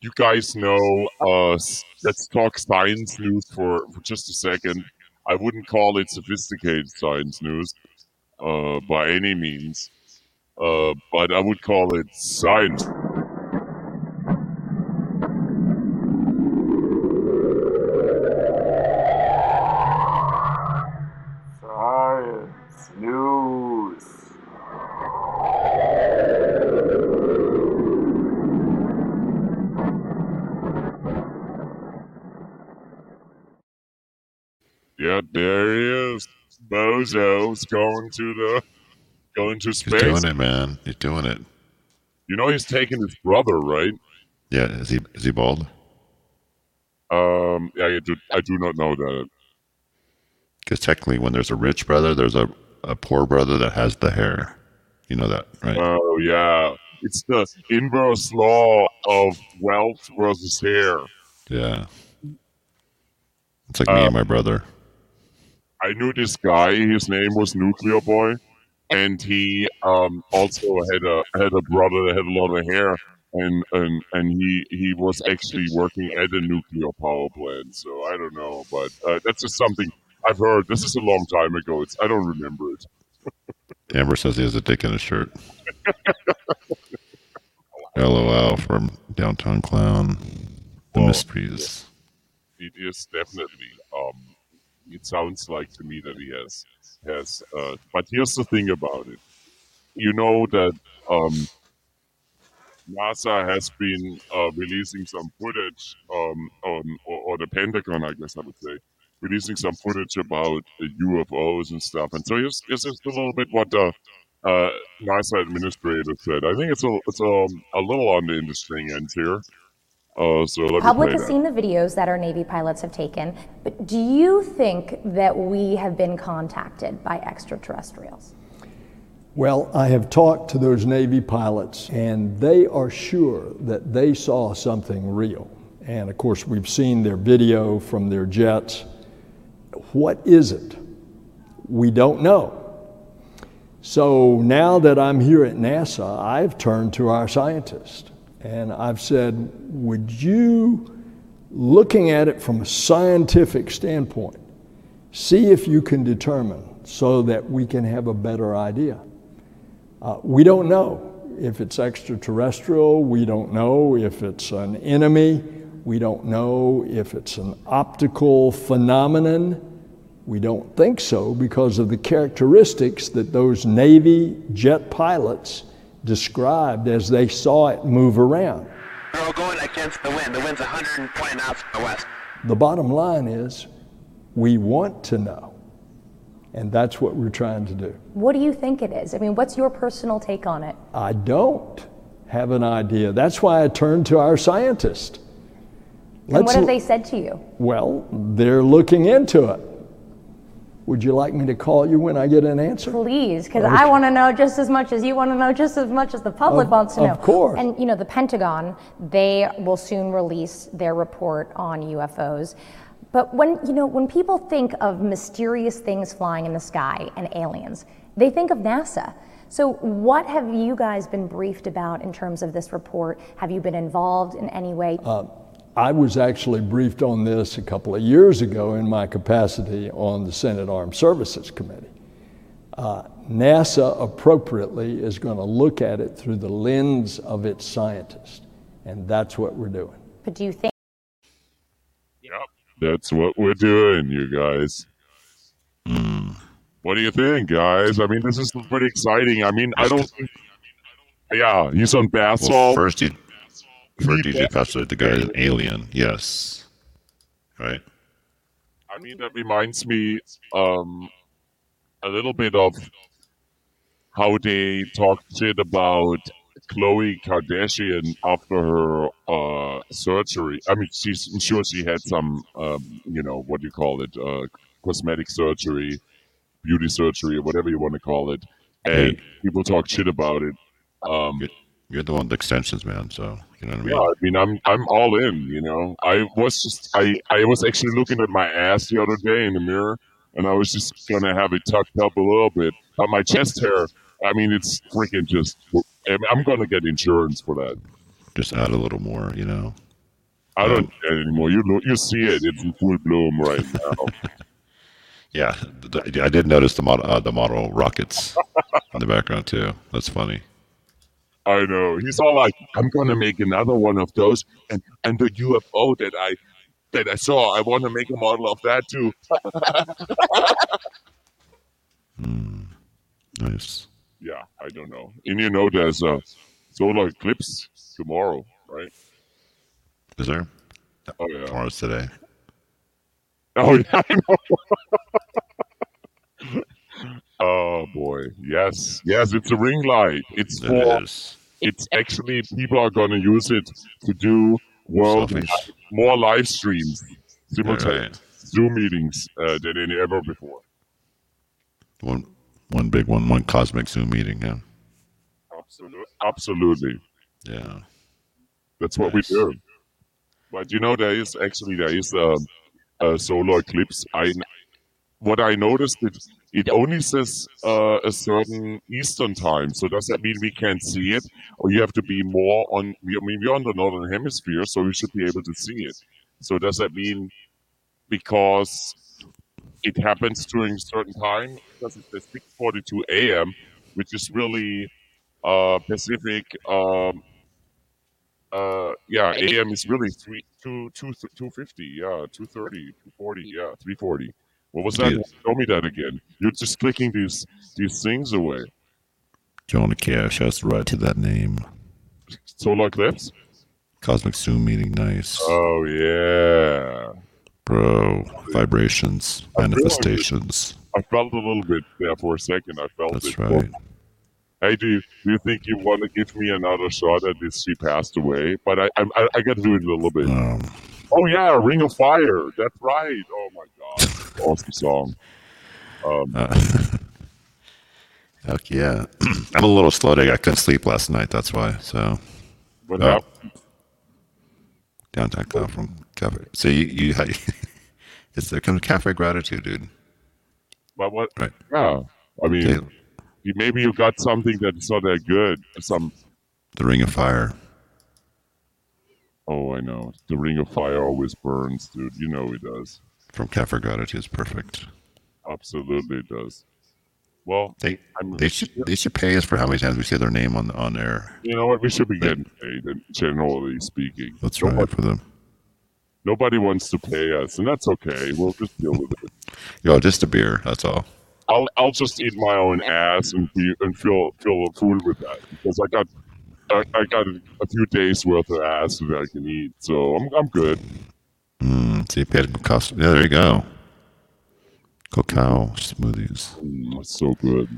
You guys know. Uh, let's talk science news for, for just a second. I wouldn't call it sophisticated science news. Uh, by any means, uh, but I would call it science. Science news. Yeah, there he is. Boom. Jozo's going to the going to space. He's doing it, man. He's doing it. You know he's taking his brother, right? Yeah. Is he is he bald? Um. I do. I do not know that. Because technically, when there's a rich brother, there's a, a poor brother that has the hair. You know that, right? Oh yeah. It's the inverse law of wealth versus hair. Yeah. It's like uh, me and my brother. I knew this guy. His name was Nuclear Boy, and he um, also had a had a brother that had a lot of hair, and and, and he, he was actually working at a nuclear power plant. So I don't know, but uh, that's just something I've heard. This is a long time ago. It's I don't remember it. Amber says he has a dick in his shirt. LOL from Downtown Clown. The well, mysteries. It is definitely. Um, it sounds like to me that he has. has. Uh, but here's the thing about it. You know that um, NASA has been uh, releasing some footage, um, um, or, or the Pentagon, I guess I would say, releasing some footage about uh, U F Os and stuff. And so here's, here's just a little bit what the uh, NASA administrator said. I think it's a, it's a, a little on the industry end here. Uh, so let Public has that. Seen the videos that our Navy pilots have taken, but do you think that we have been contacted by extraterrestrials? Well, I have talked to those Navy pilots, and they are sure that they saw something real. And of course, we've seen their video from their jets. What is it? We don't know. So now that I'm here at NASA, I've turned to our scientists. And I've said, would you, looking at it from a scientific standpoint, see if you can determine so that we can have a better idea? Uh, we don't know if it's extraterrestrial. We don't know if it's an enemy. We don't know if it's an optical phenomenon. We don't think so because of the characteristics that those Navy jet pilots described as they saw it move around. We're all going against the wind. The wind's one hundred twenty knots to the west. The bottom line is we want to know, and that's what we're trying to do. What do you think it is? I mean, what's your personal take on it? I don't have an idea. That's why I turned to our scientist. Let's and what have they said to you? Well, they're looking into it. Would you like me to call you when I get an answer? Please, because okay. I want to know just as much as you want to know, just as much as the public of, wants to know. Of course. And, you know, the Pentagon, they will soon release their report on U F Os. But when, you know, when people think of mysterious things flying in the sky and aliens, they think of NASA. So what have you guys been briefed about in terms of this report? Have you been involved in any way? Uh, I was actually briefed on this a couple of years ago in my capacity on the Senate Armed Services Committee. Uh, NASA appropriately is going to look at it through the lens of its scientists, and that's what we're doing. But do you think? Yep, that's what we're doing, you guys. Mm. What do you think, guys? I mean, this is pretty exciting. I mean, I don't. Yeah, he's on bath salt. Well, first, you. For D J Pastor, the guy is an alien, yes. Right? I mean, that reminds me um, a little bit of how they talked shit about Khloe Kardashian after her uh, surgery. I mean, she's, I'm sure she had some, um, you know, what do you call it, uh, cosmetic surgery, beauty surgery, or whatever you want to call it. And hey. People talk shit about it. Um, You're the one with the extensions, man, so... You know what I mean? Yeah, I mean, I'm I'm all in, you know. I was just, I, I was actually looking at my ass the other day in the mirror, and I was just going to have it tucked up a little bit. But my chest hair, I mean, it's freaking just, I'm going to get insurance for that. Just add a little more, you know. I um, don't get it anymore. You you see it. It's in full bloom right now. Yeah, I did notice the model, uh, the model rockets in the background, too. That's funny. I know. He's all like, I'm going to make another one of those. And, and the U F O that I that I saw, I want to make a model of that too. mm, nice. Yeah, I don't know. And you know, there's a solar eclipse tomorrow, right? Is there? Oh, yeah. Tomorrow's today. Oh, yeah, I know. Oh boy, yes, yes, it's a ring light. It's for, it is. It's actually, people are going to use it to do world live, more live streams, simultaneous right. Zoom meetings uh, than any ever before. One, one big one, one cosmic Zoom meeting, yeah. Absolutely, absolutely. Yeah, that's what nice. we do. But you know, there is actually there is a, a solar eclipse. I what I noticed it it only says uh, a certain Eastern time. So does that mean we can't see it, or you have to be more on? I mean, we're on the northern hemisphere, so we should be able to see it. So does that mean because it happens during a certain time? Because it says six forty-two a.m., which is really uh, Pacific. Um, Uh, yeah, A M is really three, two, two, two fifty. Yeah, two thirty, two forty. Yeah, three forty. What was that? Yeah. Show me that again. You're just clicking these these things away. Jonah Cash has right to that name. Solar eclipse, cosmic Zoom meeting. Nice. Oh yeah, bro. Vibrations, I manifestations. I felt a little bit there for a second. I felt. That's it. Right. Well, hey, do you, do you think you want to give me another shot at this? She passed away, but I I, I got to do it a little bit. Um, oh yeah, Ring of Fire. That's right. Oh my God, awesome song. Um, uh, heck yeah, I'm a little slow today. I couldn't sleep last night. That's why. So what uh, happened? Downtown oh. from Cafe. So you you had, it's the Cafe Gratitude, dude. But what? Right. Yeah, I mean. They, Maybe you got something that's not that good. Some the Ring of Fire. Oh, I know. The Ring of Fire always burns, dude. You know it does. From Cafe Gratitude is perfect. Absolutely, it does. Well, they I'm, they should yeah. they should pay us for how many times we say their name on on air. You know what? We should be getting paid, generally speaking. That's nobody, right for them. Nobody wants to pay us, and that's okay. We'll just deal with it. Yo, just a beer. That's all. I'll I'll just eat my own ass and be and feel feel fool with that, because I got I, I got a few days worth of ass that I can eat, so I'm I'm good. Mm, see, paid cost. Yeah, there you go. Cacao smoothies. Mm, that's so good.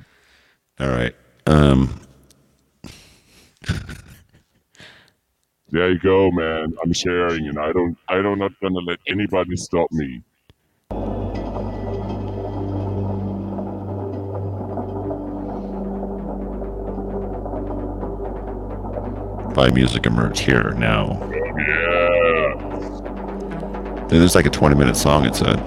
All right. Um. There you go, man. I'm sharing, and I don't I don't not gonna let anybody stop me. Buy music and merch here now. Yeah. And there's like a twenty minute song, it said.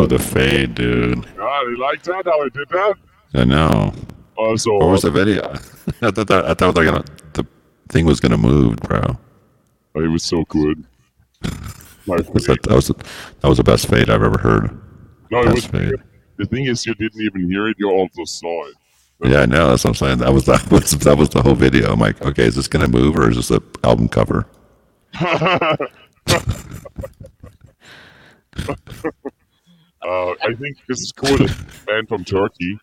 Oh, the fade, dude. God, he liked that? How he did that? I know. Oh, so what was the video? I thought that, I thought they were gonna, the thing was gonna move, bro. Oh, it was so good. Like, was that, that was the, that was the best fade I've ever heard. No, it was, the thing is, you didn't even hear it. You also saw it. That's yeah, I know. That's what I'm saying. That was that was that was the whole video. I'm like, okay, is this gonna move or is this the album cover? Uh, I think this is cool. This band from Turkey,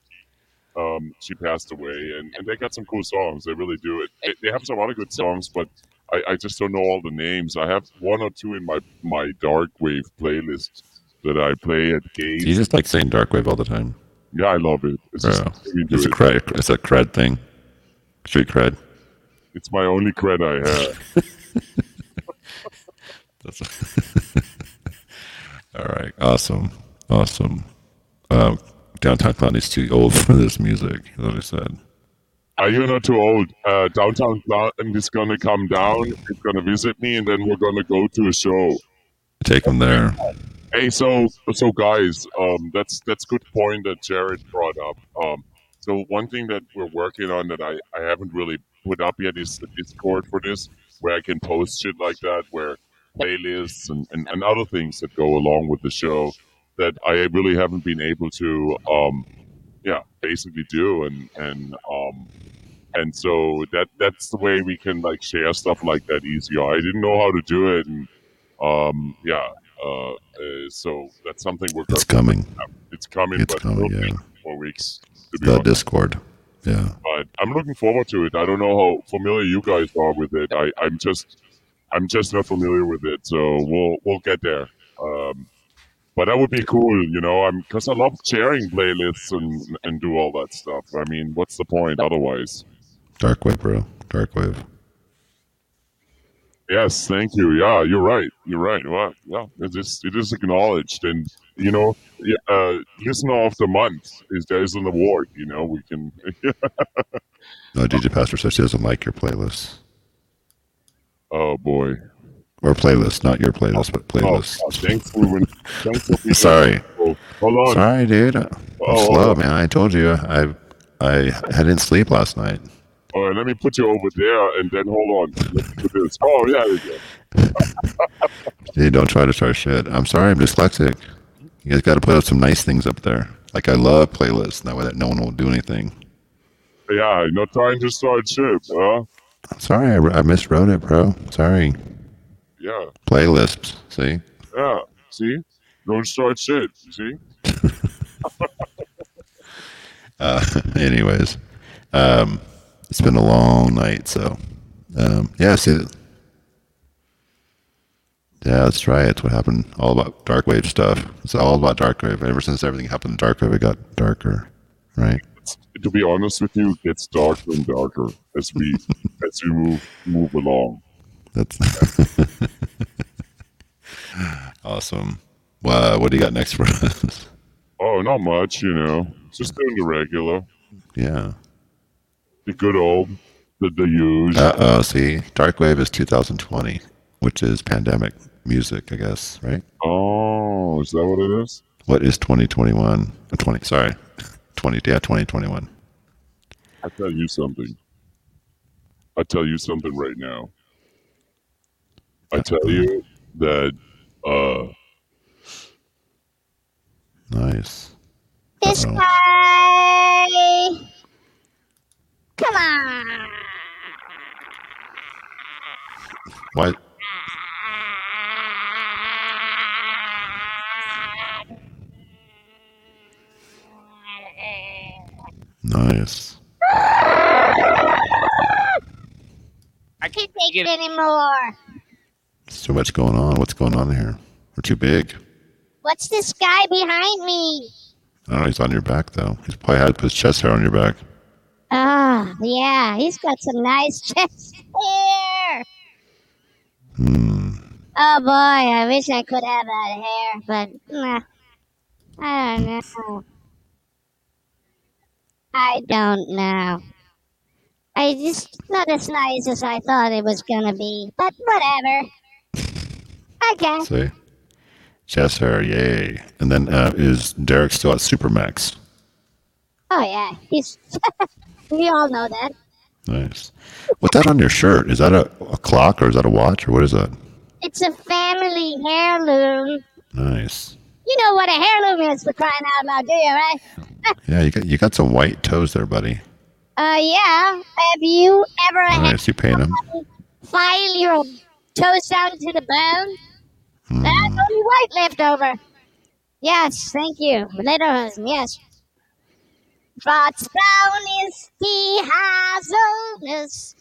um, she passed away, and, and they got some cool songs. They really do it. They, they have some other good songs, but I, I just don't know all the names. I have one or two in my, my dark wave playlist that I play at gigs. You just like saying dark wave all the time. Yeah, I love it. It's, just, it's a it. cred. It's a cred thing. Street cred. It's my only cred I have. That's all right. Awesome. Awesome. Um, Downtown Clown is too old for this music, is what I said. Are you not too old? Uh, Downtown Clown is going to come down. It's going to visit me, and then we're going to go to a show. Take him there. Hey, so so guys, um, that's that's good point that Jared brought up. Um, so one thing that we're working on that I, I haven't really put up yet is the Discord for this, where I can post shit like that, where playlists and, and, and other things that go along with the show that I really haven't been able to, um, yeah, basically do. And and um, and so that that's the way we can like share stuff like that easier. I didn't know how to do it, and um, yeah, uh, uh, so that's something we're it's coming. It's coming. It's but coming. Yeah, four weeks. To be the honest. Discord. Yeah, but I'm looking forward to it. I don't know how familiar you guys are with it. I, I'm just, I'm just not familiar with it. So we'll we'll get there. Um, But that would be cool, you know, I'm because I love sharing playlists and, and do all that stuff. I mean, what's the point otherwise? Dark wave, bro. Dark wave. Yes, thank you. Yeah, you're right. You're right. Well, yeah, it is, it is acknowledged. And, you know, uh, listener of the month is there is an award, you know, we can. No, D J Pastor says she doesn't like your playlists. Oh, boy. Or playlist, not your playlist, but playlist. Oh, thanks for when, thanks for sorry. Oh, hold on. Sorry, dude. I'm oh, slow, man. I told you I I I didn't sleep last night. All right, let me put you over there, and then hold on. Let me do this. Oh, yeah, there you go. Dude, don't try to start shit. I'm sorry, I'm dyslexic. You guys got to put up some nice things up there. Like I love playlists, that way that no one will do anything. Yeah, no time to start shit, bro. I'm sorry, I, I miswrote it, bro. Sorry. Yeah. Playlists, see? Yeah, see? Don't start shit, see? uh, anyways, um, it's been a long night, so. Um, yeah, see? Yeah, that's right. That's what happened. All about dark wave stuff. It's all about dark wave. Ever since everything happened in dark wave, it got darker, right? It's, to be honest with you, it gets darker and darker as we as we move move along. That's awesome. Wow, what do you got next for us? Oh, not much, you know. Just doing the regular. Yeah. The good old, the, the used. Uh-oh, see? Dark Wave is two thousand twenty, which is pandemic music, I guess, right? Oh, is that what it is? What is twenty twenty-one? twenty, sorry. twenty, yeah, twenty twenty-one. I'll tell you something. I'll tell you something right now. I tell you that, uh... Nice. This guy! Come on! Why? Nice. I can't take it anymore. There's too much going on. What's going on here? We're too big. What's this guy behind me? I don't know. He's on your back, though. He's probably had his chest hair on your back. Oh, yeah. He's got some nice chest hair. Hmm. Oh, boy. I wish I could have that hair, but nah, I don't know. I don't know. I just not as nice as I thought it was going to be, but whatever. Okay. See, Yes, sir. Yay. And then uh, is Derek still at Supermax? Oh, yeah. He's we all know that. Nice. What's that on your shirt? Is that a, a clock or is that a watch or what is that? It's a family heirloom. Nice. You know what a heirloom is, for crying out loud, do you, right? Yeah, you got, you got some white toes there, buddy. Uh, yeah. Have you ever nice, had you paint them. File your toes down to the bone? Mm. That's only white left over. Yes, thank you. Later, yes. But brown is he has onus.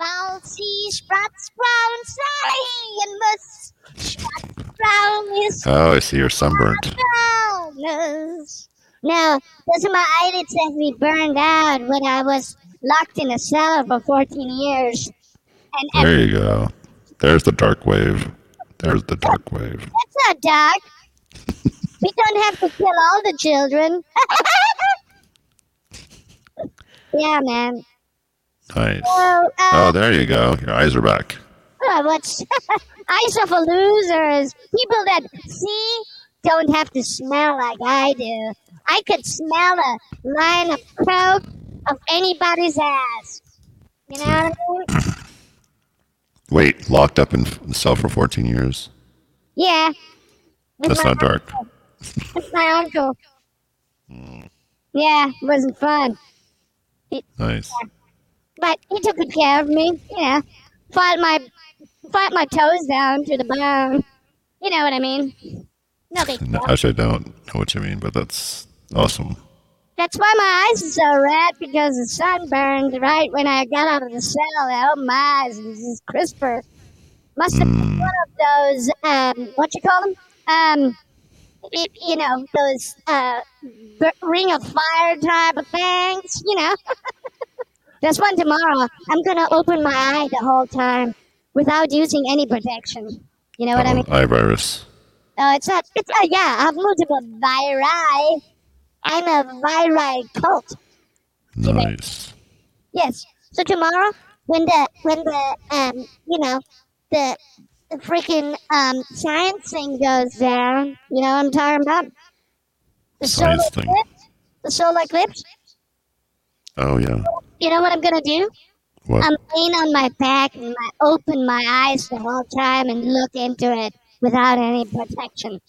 Falsy sprouts brown science. But brown is. Oh, I see you're sunburned. No, those are my eyelids that we burned out when I was locked in a cellar for fourteen years. And there every- you go. There's the dark wave. There's the dark wave. That's not dark. We don't have to kill all the children. Yeah, man. Nice. So, uh, oh, there you go. Your eyes are back. Oh, what's eyes of a loser is people that see don't have to smell like I do. I could smell a line of coke of anybody's ass. You know what I mean? Wait, locked up in the cell for fourteen years? Yeah. That's not dark. That's my uncle. Mm. Yeah, it wasn't fun. It, nice. Yeah. But he took good care of me, you know. Fought my, fought my toes down to the bone. You know what I mean? No big deal. No, actually, I don't know what you mean, but that's awesome. That's why my eyes are so red, because the sun burned right when I got out of the cell. Oh, my eyes, this is crisper. Must have mm. been one of those, um, what you call them? Um, it, you know, those uh, ring of fire type of things, you know. There's one tomorrow. I'm going to open my eye the whole time without using any protection. You know what um, I mean? Eye virus. Oh, it's not. It's, uh, yeah, I have multiple viri. I'm a viri cult. Nice. Yes. So tomorrow, when the, when the um, you know, the, the freaking um, science thing goes down, you know what I'm talking about? The science solar thing. Eclipse, the solar eclipse. Oh, yeah. You know what I'm going to do? What? I'm laying on my back and I open my eyes the whole time and look into it without any protection.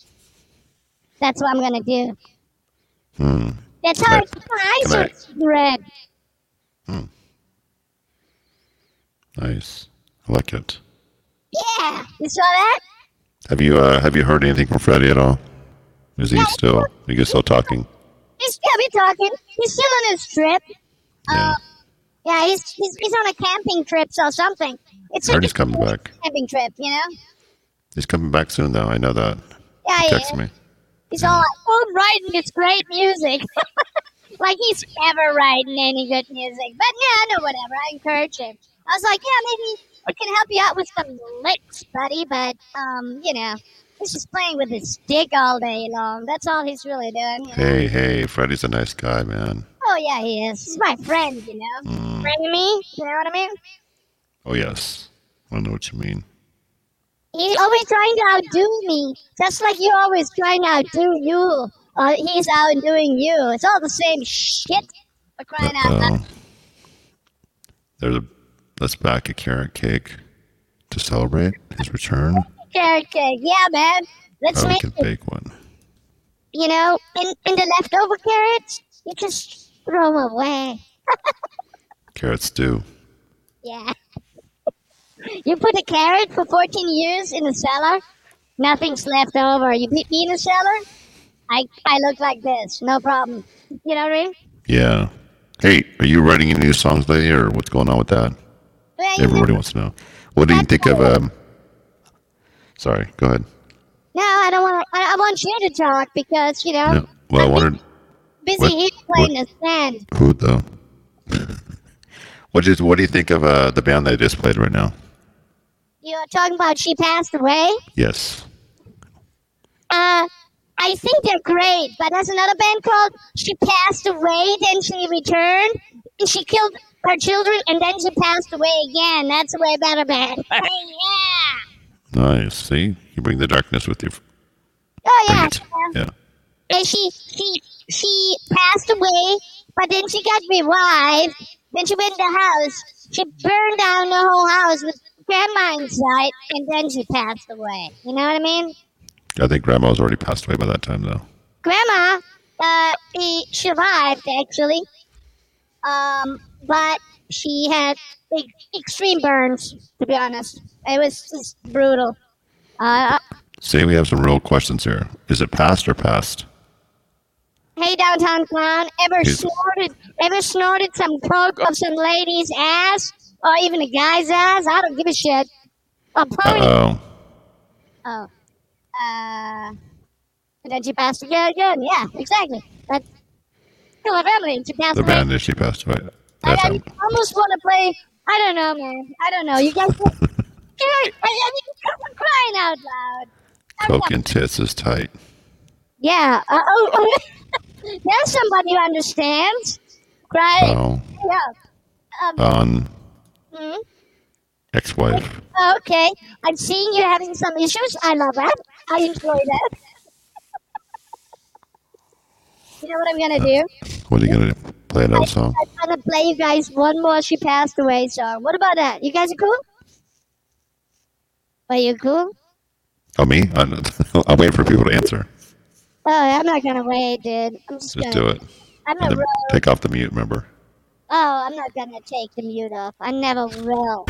That's what I'm going to do. Hmm. That's how I keep my eyes are red. Hmm. Nice. I like it. Yeah. You saw that? Have you uh, have you heard anything from Freddie at all? Is he no, still, he he's still talking? He's still be talking. He's still on his trip. Yeah. Uh, Yeah, he's, he's he's on a camping trip or something. It's like he's coming back. Camping trip, you know. He's coming back soon, though. I know that. Yeah, he, he texts me. He's yeah. all like, "Oh, writing this great music." Like he's never writing any good music, but yeah, no, whatever. I encourage him. I was like, "Yeah, maybe I can help you out with some licks, buddy." But um, you know, he's just playing with his dick all day long. That's all he's really doing. You know? Hey, hey, Freddie's a nice guy, man. Oh, yeah, he is. He's my friend, you know. Mm. Friend of me, you know what I mean? Oh, yes. I know what you mean. He's always trying to outdo me, just like you're always trying to outdo you. Or he's outdoing you. It's all the same shit. We're crying Uh-oh. out loud. There's a, let's back a carrot cake to celebrate his return. Carrot cake, yeah, man. Let's oh, make we can it. bake one. You know, in, in the leftover carrots, you just... throw away. Carrots do. Yeah. You put a carrot for fourteen years in the cellar, nothing's left over. You put me in a cellar, I I look like this. No problem. You know what I mean? Yeah. Hey, are you writing any new songs lately, or what's going on with that? Well, Everybody know, wants to know. What do you think of... Um, sorry, go ahead. No, I don't want to... I, I want you to talk, because, you know... No. Well, I, I wanted... Busy what, here playing what, the sand. Who though? what is? What do you think of uh, the band that I just played right now? You're talking about She Passed Away? Yes. Uh, I think they're great, but there's another band called She Passed Away, then She Returned, and she killed her children, and then she passed away again. That's a way better band. Yeah. Nice. See, you bring the darkness with you. Oh yeah, yeah. yeah. And she she she passed away, but then she got revived. Then she went in the house. She burned down the whole house with grandma inside, and then she passed away. You know what I mean? I think grandma was already passed away by that time, though. Grandma, uh, she survived actually, um, but she had big, extreme burns. To be honest, it was just brutal. Uh, See, we have some real questions here. Is it past or past? Hey, downtown clown, ever He's... snorted? Ever snorted some coke of some lady's ass, or even a guy's ass? I don't give a shit. A pony. Uh-oh. Oh. Uh. And then she passed away again. Yeah, exactly. That's still a family. She passed away. The band is she passed away. I, I almost want to play. I don't know, man. I don't know. You guys. I, I mean, crying out loud. Coke and tits is tight. Yeah. Uh, oh, there's somebody who understands. Right? Oh. Yeah. Um. um hmm? Ex-wife. Okay. I'm seeing you're having some issues. I love that. I enjoy that. You know what I'm going to do? Uh, what are you going to do? Play another song? I'm going to play you guys one more She Passed Away song. What about that? You guys are cool? Are you cool? Oh, me? I'm, I'm waiting for people to answer. Oh, I'm not going to wait, dude. I'm just, just gonna, do it. I'm not road. Take off the mute, remember? Oh, I'm not going to take the mute off. I never will.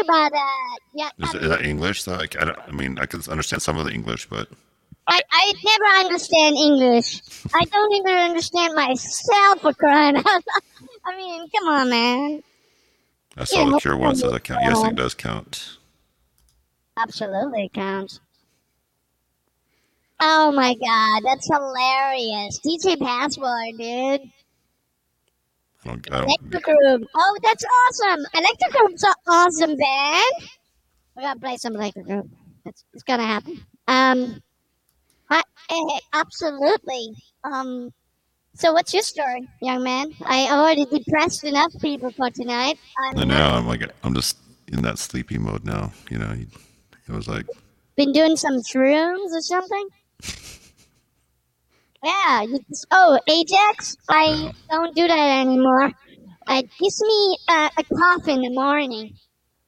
About that. Yeah, is, is that English? Though? I, I, I mean, I can understand some of the English, but I, I never understand English. I don't even understand myself for crying out loud. I mean, come on, man. I saw yeah, The Cure once. Does that count? Yes, it does count. Absolutely, it counts. Oh my god, that's hilarious. D J Passport, dude. I don't, I don't, Electrogroup. Oh, that's awesome. Electrogroup's an awesome band. We gotta play some Electrogroup. It's, it's gonna happen. Um, I, I, absolutely. Um, so what's your story, young man? I already depressed enough people for tonight. I'm I know. Not- I'm like, I'm just in that sleepy mode now. You know, it was like been doing some shrooms or something. Yeah. You, oh, Ajax! I don't do that anymore. It gives me uh, a cough in the morning,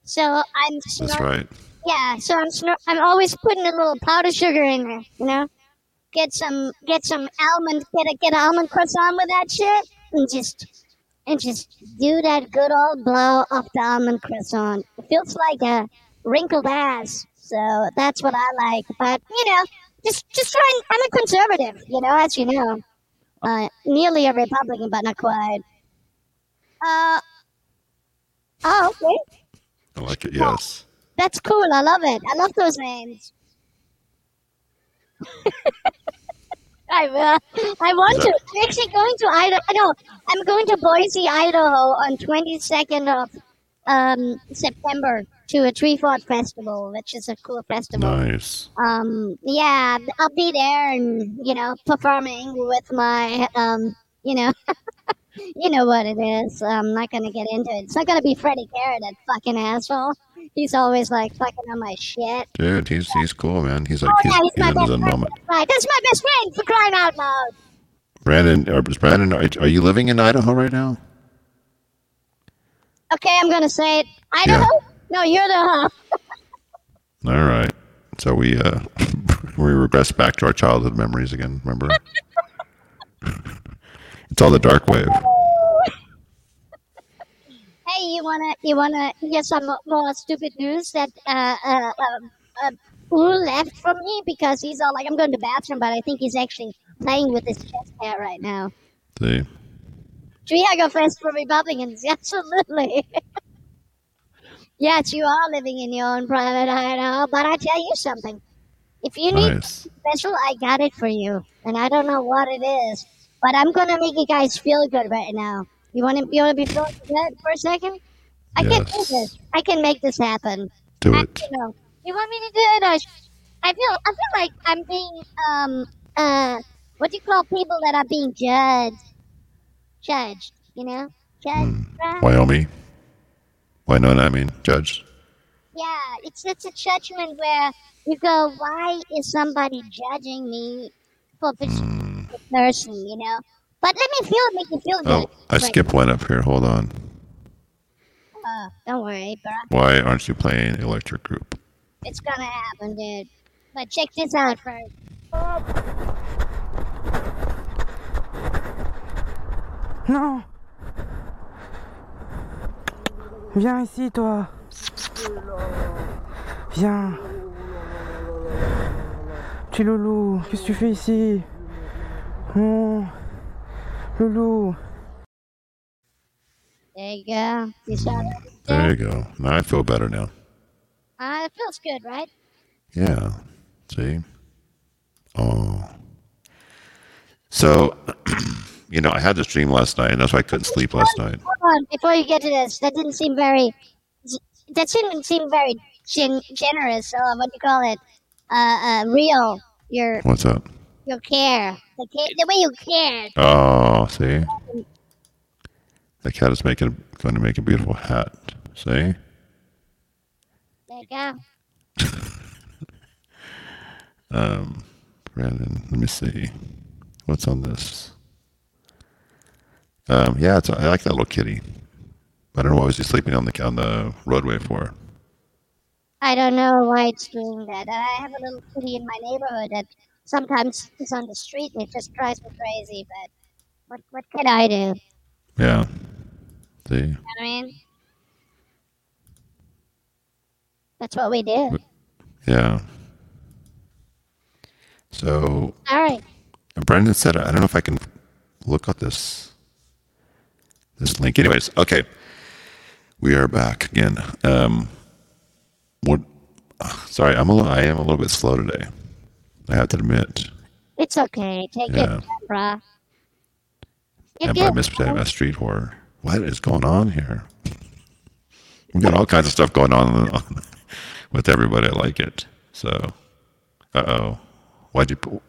so I'm. Snor- That's right. Yeah, so I'm. Snor- I'm always putting a little powdered sugar in there. You know, get some, get some almond, get a, get an almond croissant with that shit, and just, and just do that good old blow off the almond croissant. It feels like a wrinkled ass. So that's what I like. But, you know, just just trying. I'm a conservative, you know, as you know. Uh, nearly a Republican, but not quite. Uh, oh, okay. I like it, yes. Oh, that's cool. I love it. I love those names. I will. I want that- to. I'm actually going to Idaho. No, I'm going to Boise, Idaho on twenty-second of um, September. To a Treefort Festival, which is a cool festival. Nice. Um, yeah, I'll be there and, you know, performing with my, um, you know, you know what it is. I'm not going to get into it. It's not going to be Freddie Carey, that fucking asshole. He's always, like, fucking on my shit. Dude, he's he's cool, man. He's like, oh, he's, yeah, he's, he's my in his own moment. Right. That's my best friend, for crying out loud. Brandon, or Brandon, are you living in Idaho right now? Okay, I'm going to say it. Idaho? Yeah. No, you're the hump. All right. So we uh, we regress back to our childhood memories again, remember? It's all the dark wave. Hey, you wanna you wanna hear some more stupid news that uh uh uh Ooh left from me because he's all like, I'm going to the bathroom, but I think he's actually playing with his chest hair right now. See. Triago Fest for Republicans, absolutely. Yes, you are living in your own private Idaho, but I tell you something. If you need nice. Special, I got it for you. And I don't know what it is, but I'm going to make you guys feel good right now. You want to you want to be feeling good for a second? I yes. can do this. I can make this happen. Do I, it. You, know, you want me to do it? Or sh- I feel I feel like I'm being, um uh what do you call people that are being judged? Judged, you know? Judged. Hmm. Right? Wyoming. Why not? I mean, judged. Yeah, it's it's a judgment where you go, why is somebody judging me for a mm. person, you know? But let me feel it, make you feel good. Oh, I right. skipped one up here. Hold on. Oh, don't worry, bro. Why aren't you playing Electrogroup? It's gonna happen, dude. But check this out first. No. Viens ici, toi. Viens. Petit loulou, qu'est-ce que tu fais ici? Mon loulou. There you go. You saw that? There you go. Now I feel better now. Ah, uh, it feels good, right? Yeah. See? Oh. So... You know, I had this dream last night, and that's why I couldn't sleep last night. Hold on, before you get to this, that didn't seem very, that didn't seem very gen- generous. Or what do you call it? Uh, uh, real. Your what's up? Your care, the, care, the way you care. Oh, see, the cat is making going to make a beautiful hat. See? There you go. um, Brandon, let me see. What's on this? Um, yeah, it's, I like that little kitty. I don't know what was he sleeping on the on the roadway for. I don't know why it's doing that. I have a little kitty in my neighborhood that sometimes is on the street and it just drives me crazy. But what what can I do? Yeah. See. You know what I mean? That's what we do. Yeah. So, all right. Brendan said, I don't know if I can look at this this link. Anyways, okay. We are back again. Um, what? Sorry, I'm a little, I am a little bit slow today. I have to admit. It's okay. Take yeah. it, bruh. And by mispotato, a street horror. What is going on here? We've got all kinds of stuff going on with everybody. I like it. So, uh-oh. Why'd you... Po-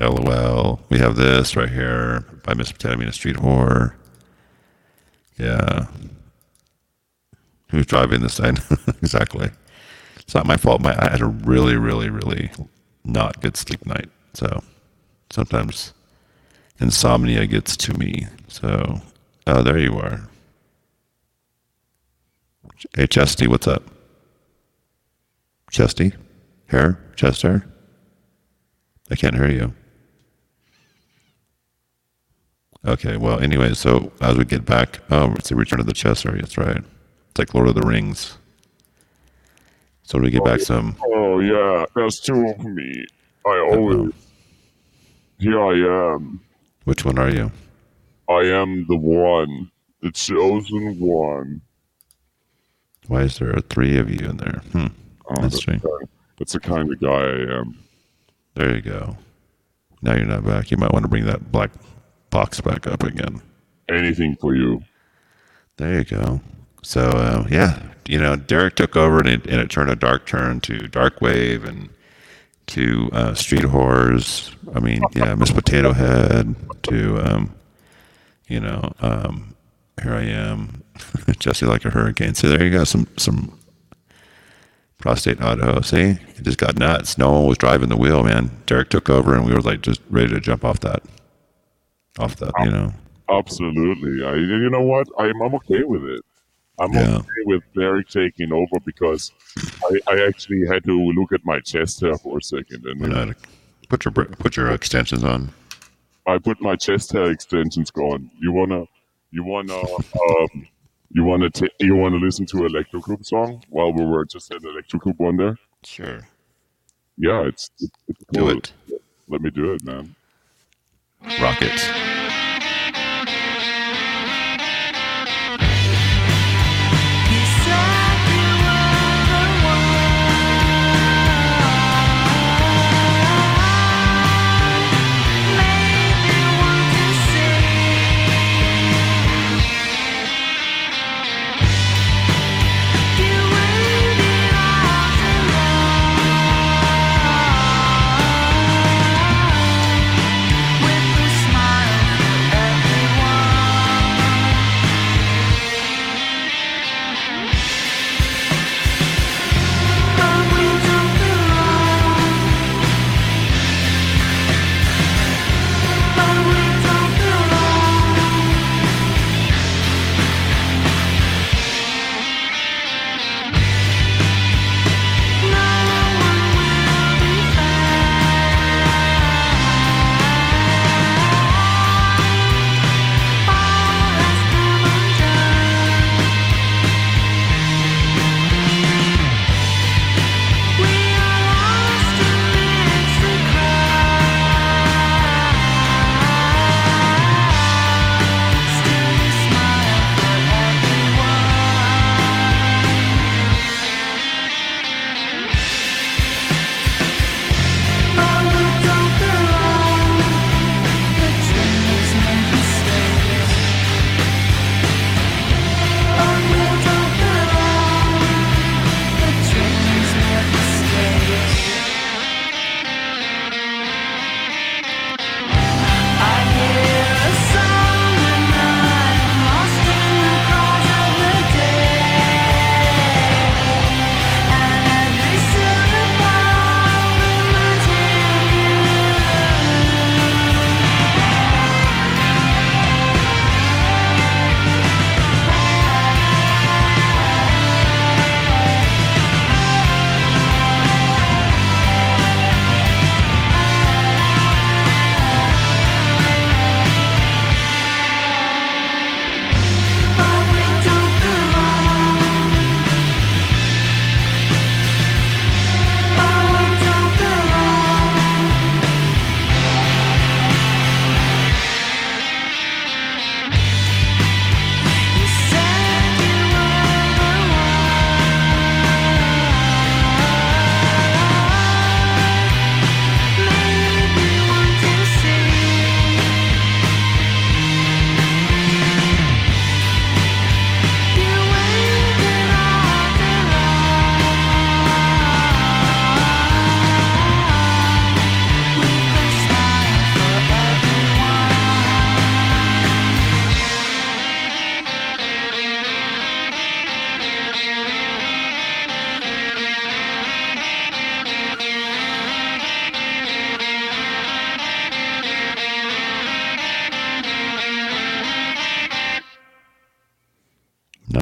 LOL. We have this right here. By mispotato, I mean a street horror. Yeah. Who's driving this? I know. Exactly. It's not my fault. My I had a really, really, really not good sleep night. So, sometimes... insomnia gets to me. So, oh, there you are. Hey, Chesty, what's up? Chesty? Hair? Chest hair? I can't hear you. Okay, well, anyway, so as we get back, oh, it's the Return of the Chest area. That's right. It's like Lord of the Rings. So do we get oh, back some... Oh, yeah, that's two of me. I always... Here I am. Which one are you? I am the one. The chosen one. Why is there three of you in there? Hmm. Oh, that's strange. That's the kind of guy I am. There you go. Now you're not back. You might want to bring that black box back up again. Anything for you. There you go. So, uh, yeah. You know, Derek took over and it, and it turned a dark turn to Dark Wave and to uh, street horrors. I mean, yeah, Miss Potato Head. To, um, you know, um, here I am, Jesse like a hurricane. So there you go, some some prostate auto. See, it just got nuts. No one was driving the wheel, man. Derek took over, and we were like just ready to jump off that, off that, you know. Absolutely. I, you know what? I'm I'm okay with it. I'm yeah. okay with Derek taking over because I, I actually had to look at my chest hair for a second. And then, not, put your put your extensions on. I put my chest hair extensions on. You wanna you wanna um, you wanna t- you wanna listen to an Electrogroup song while we were just an Electrogroup on there? Sure. Yeah, it's, it's, it's cool. Do it. Let me do it, man. Rock it. Smile.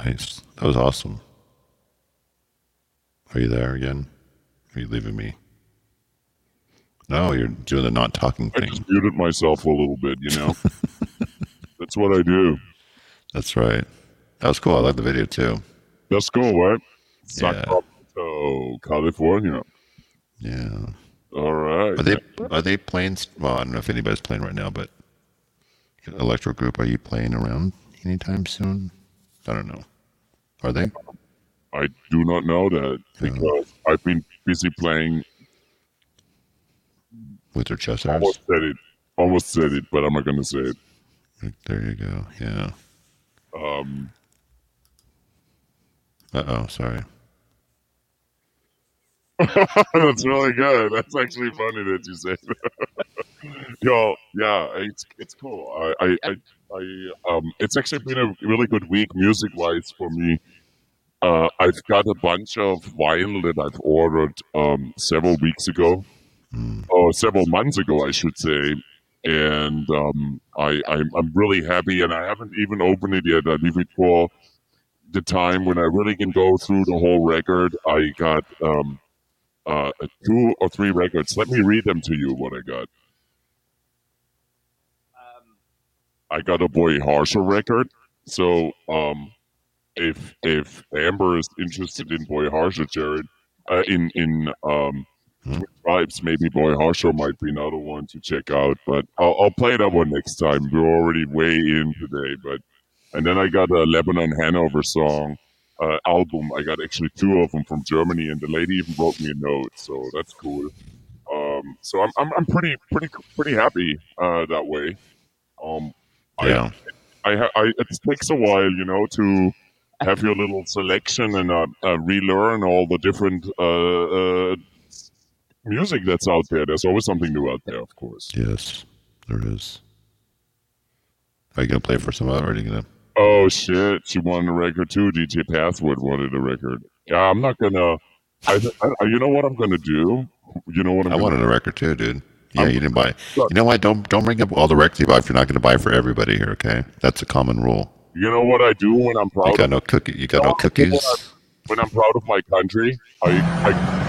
nice. That was awesome. Are you there again? Are you leaving me? No, you're doing the not talking thing. I just muted myself a little bit, you know. That's what I do. That's right. That was cool. I like the video too. That's cool, right? Yeah. Sacramento, California. Yeah. All right. Are they are they playing? Well, I don't know if anybody's playing right now, but Electrogroup, are you playing around anytime soon? I don't know. Are they? I do not know that because no. I've been busy playing. With their chest hairs? Almost said it. Almost said it, but I'm not going to say it. There you go. Yeah. Um. Uh-oh, sorry. That's really good. That's actually funny that you said that. Yo, yeah, it's it's cool. I, I, I, I, um, it's actually been a really good week music-wise for me. Uh, I've got a bunch of vinyl that I've ordered um, several weeks ago. Mm. Or several months ago, I should say, and um, I, I'm, I'm really happy, and I haven't even opened it yet. I leave it for the time when I really can go through the whole record. I got um, uh, two or three records. Let me read them to you, what I got. Um, I got a Boy Harsher record, so um, if if Amber is interested in Boy Harsher, Jared, uh, in, in um, Hmm. Tribes, maybe Boy Harsher might be another one to check out, but I'll, I'll play that one next time. We're already way in today, but and then I got a Lebanon Hanover song uh, album. I got actually two of them from Germany, and the lady even wrote me a note, so that's cool. Um, so I'm I'm, I'm pretty pretty pretty happy uh, that way. Um, yeah, I, I, I it takes a while, you know, to. Have your little selection and uh, uh, relearn all the different. Uh, uh, Music that's out there. There's always something new out there, of course. Yes, there is. Are you going to play for some out, or are you going to? Oh, shit. She won a record, too. D J Pathwood wanted a record. Yeah, I'm not going to. I, I, you know what I'm going to do? You know what I'm I gonna wanted do? A record, too, dude. Yeah, I'm, you didn't buy. Look, you know what? Don't, don't bring up all the records you buy if you're not going to buy for everybody here, okay? That's a common rule. You know what I do when I'm proud? You got no, cookie, you got no, no cookies. I, when I'm proud of my country, I... I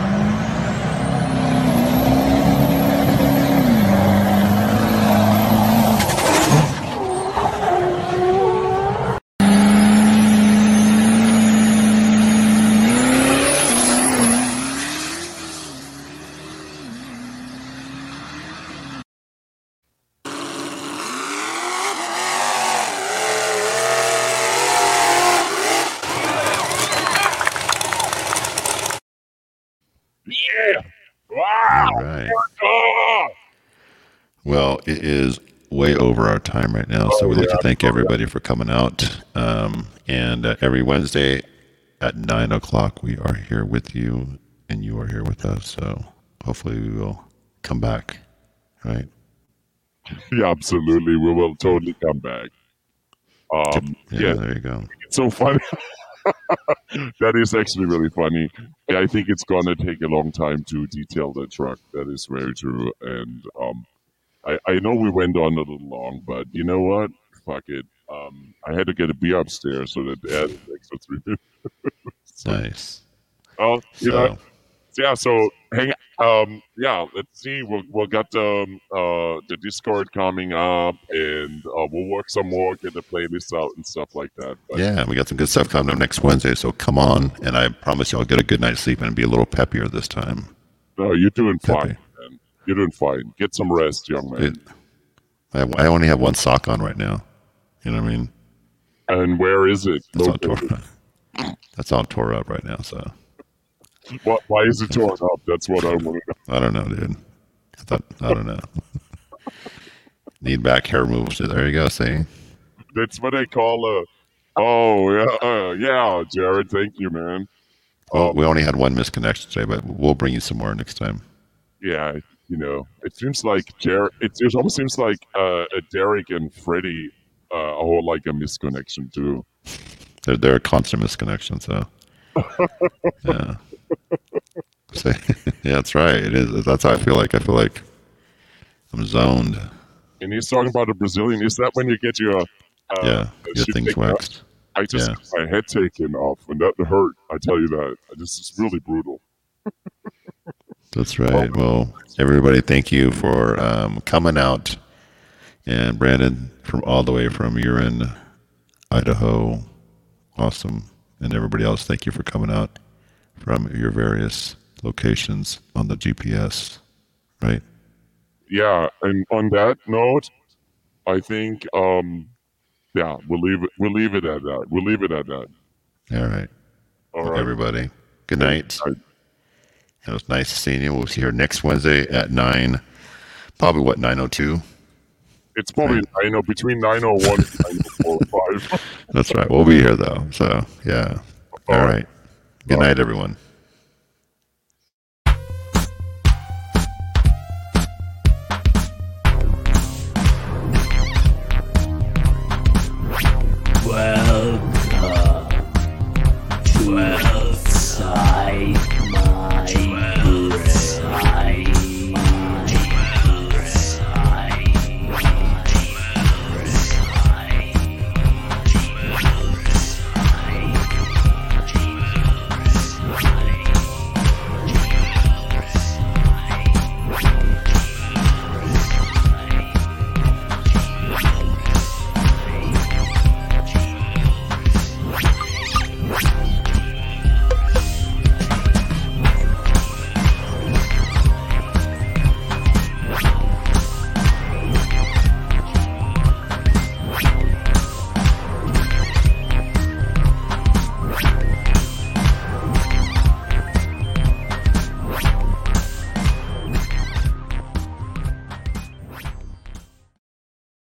Well, it is way over our time right now, so we'd like to thank everybody for coming out. Um, and uh, every Wednesday at nine o'clock, we are here with you, and you are here with us. So hopefully we will come back, right? Yeah, absolutely. We will totally come back. Um, yeah, yeah, there you go. It's so funny. That is actually really funny. I think it's going to take a long time to detail the truck. That is very true. And um, I, I know we went on a little long, but you know what? Fuck it. Um, I had to get a beer upstairs so that they had an extra three minutes. So, nice. Oh, you so. know. Yeah, so hang um yeah, let's see. We'll we'll get um uh the Discord coming up, and uh, we'll work some more, get the playlist out and stuff like that. But, yeah, we got some good stuff coming up next Wednesday, so come on, and I promise you I'll get a good night's sleep and be a little peppier this time. No, you're doing fine, man. You're doing fine. Get some rest, young man. It, I I only have one sock on right now. You know what I mean? And where is it? That's on tore up. That's on tore up right now, so What, why is it torn up? That's what I want to know. I don't know, dude. I, thought, I don't know. Need back hair removal. There you go. See? That's what they call a. Oh, yeah. Uh, yeah, Jared. Thank you, man. Oh, um, we only had one misconnection today, but we'll bring you some more next time. Yeah. You know, it seems like Jared. It, it almost seems like uh, Derek and Freddie uh, are all like a misconnection, too. They're, they're a constant misconnection, so. Yeah. So, yeah, that's right. It is. That's how I feel like. I feel like I'm zoned. And he's talking about a Brazilian. Is that when you get your uh, yeah, your thing's waxed? I just yeah. got my head taken off, and that hurt. I tell you that. I just, it's really brutal. That's right. Well, everybody, thank you for um, coming out. And Brandon, from all the way from Urin, Idaho, awesome. And everybody else, thank you for coming out from your various locations on the G P S, right? Yeah, and on that note, I think, um, yeah, we'll leave it. We'll leave it at that. We'll leave it at that. All right. All right. Everybody, good night. Good night. It was nice seeing you. We'll see you next Wednesday at nine. Probably what, nine oh two? It's probably right. nine oh, between nine oh one and nine oh four or five. That's right. We'll be here, though. So, yeah. All, All right. right. Good All night, right. everyone.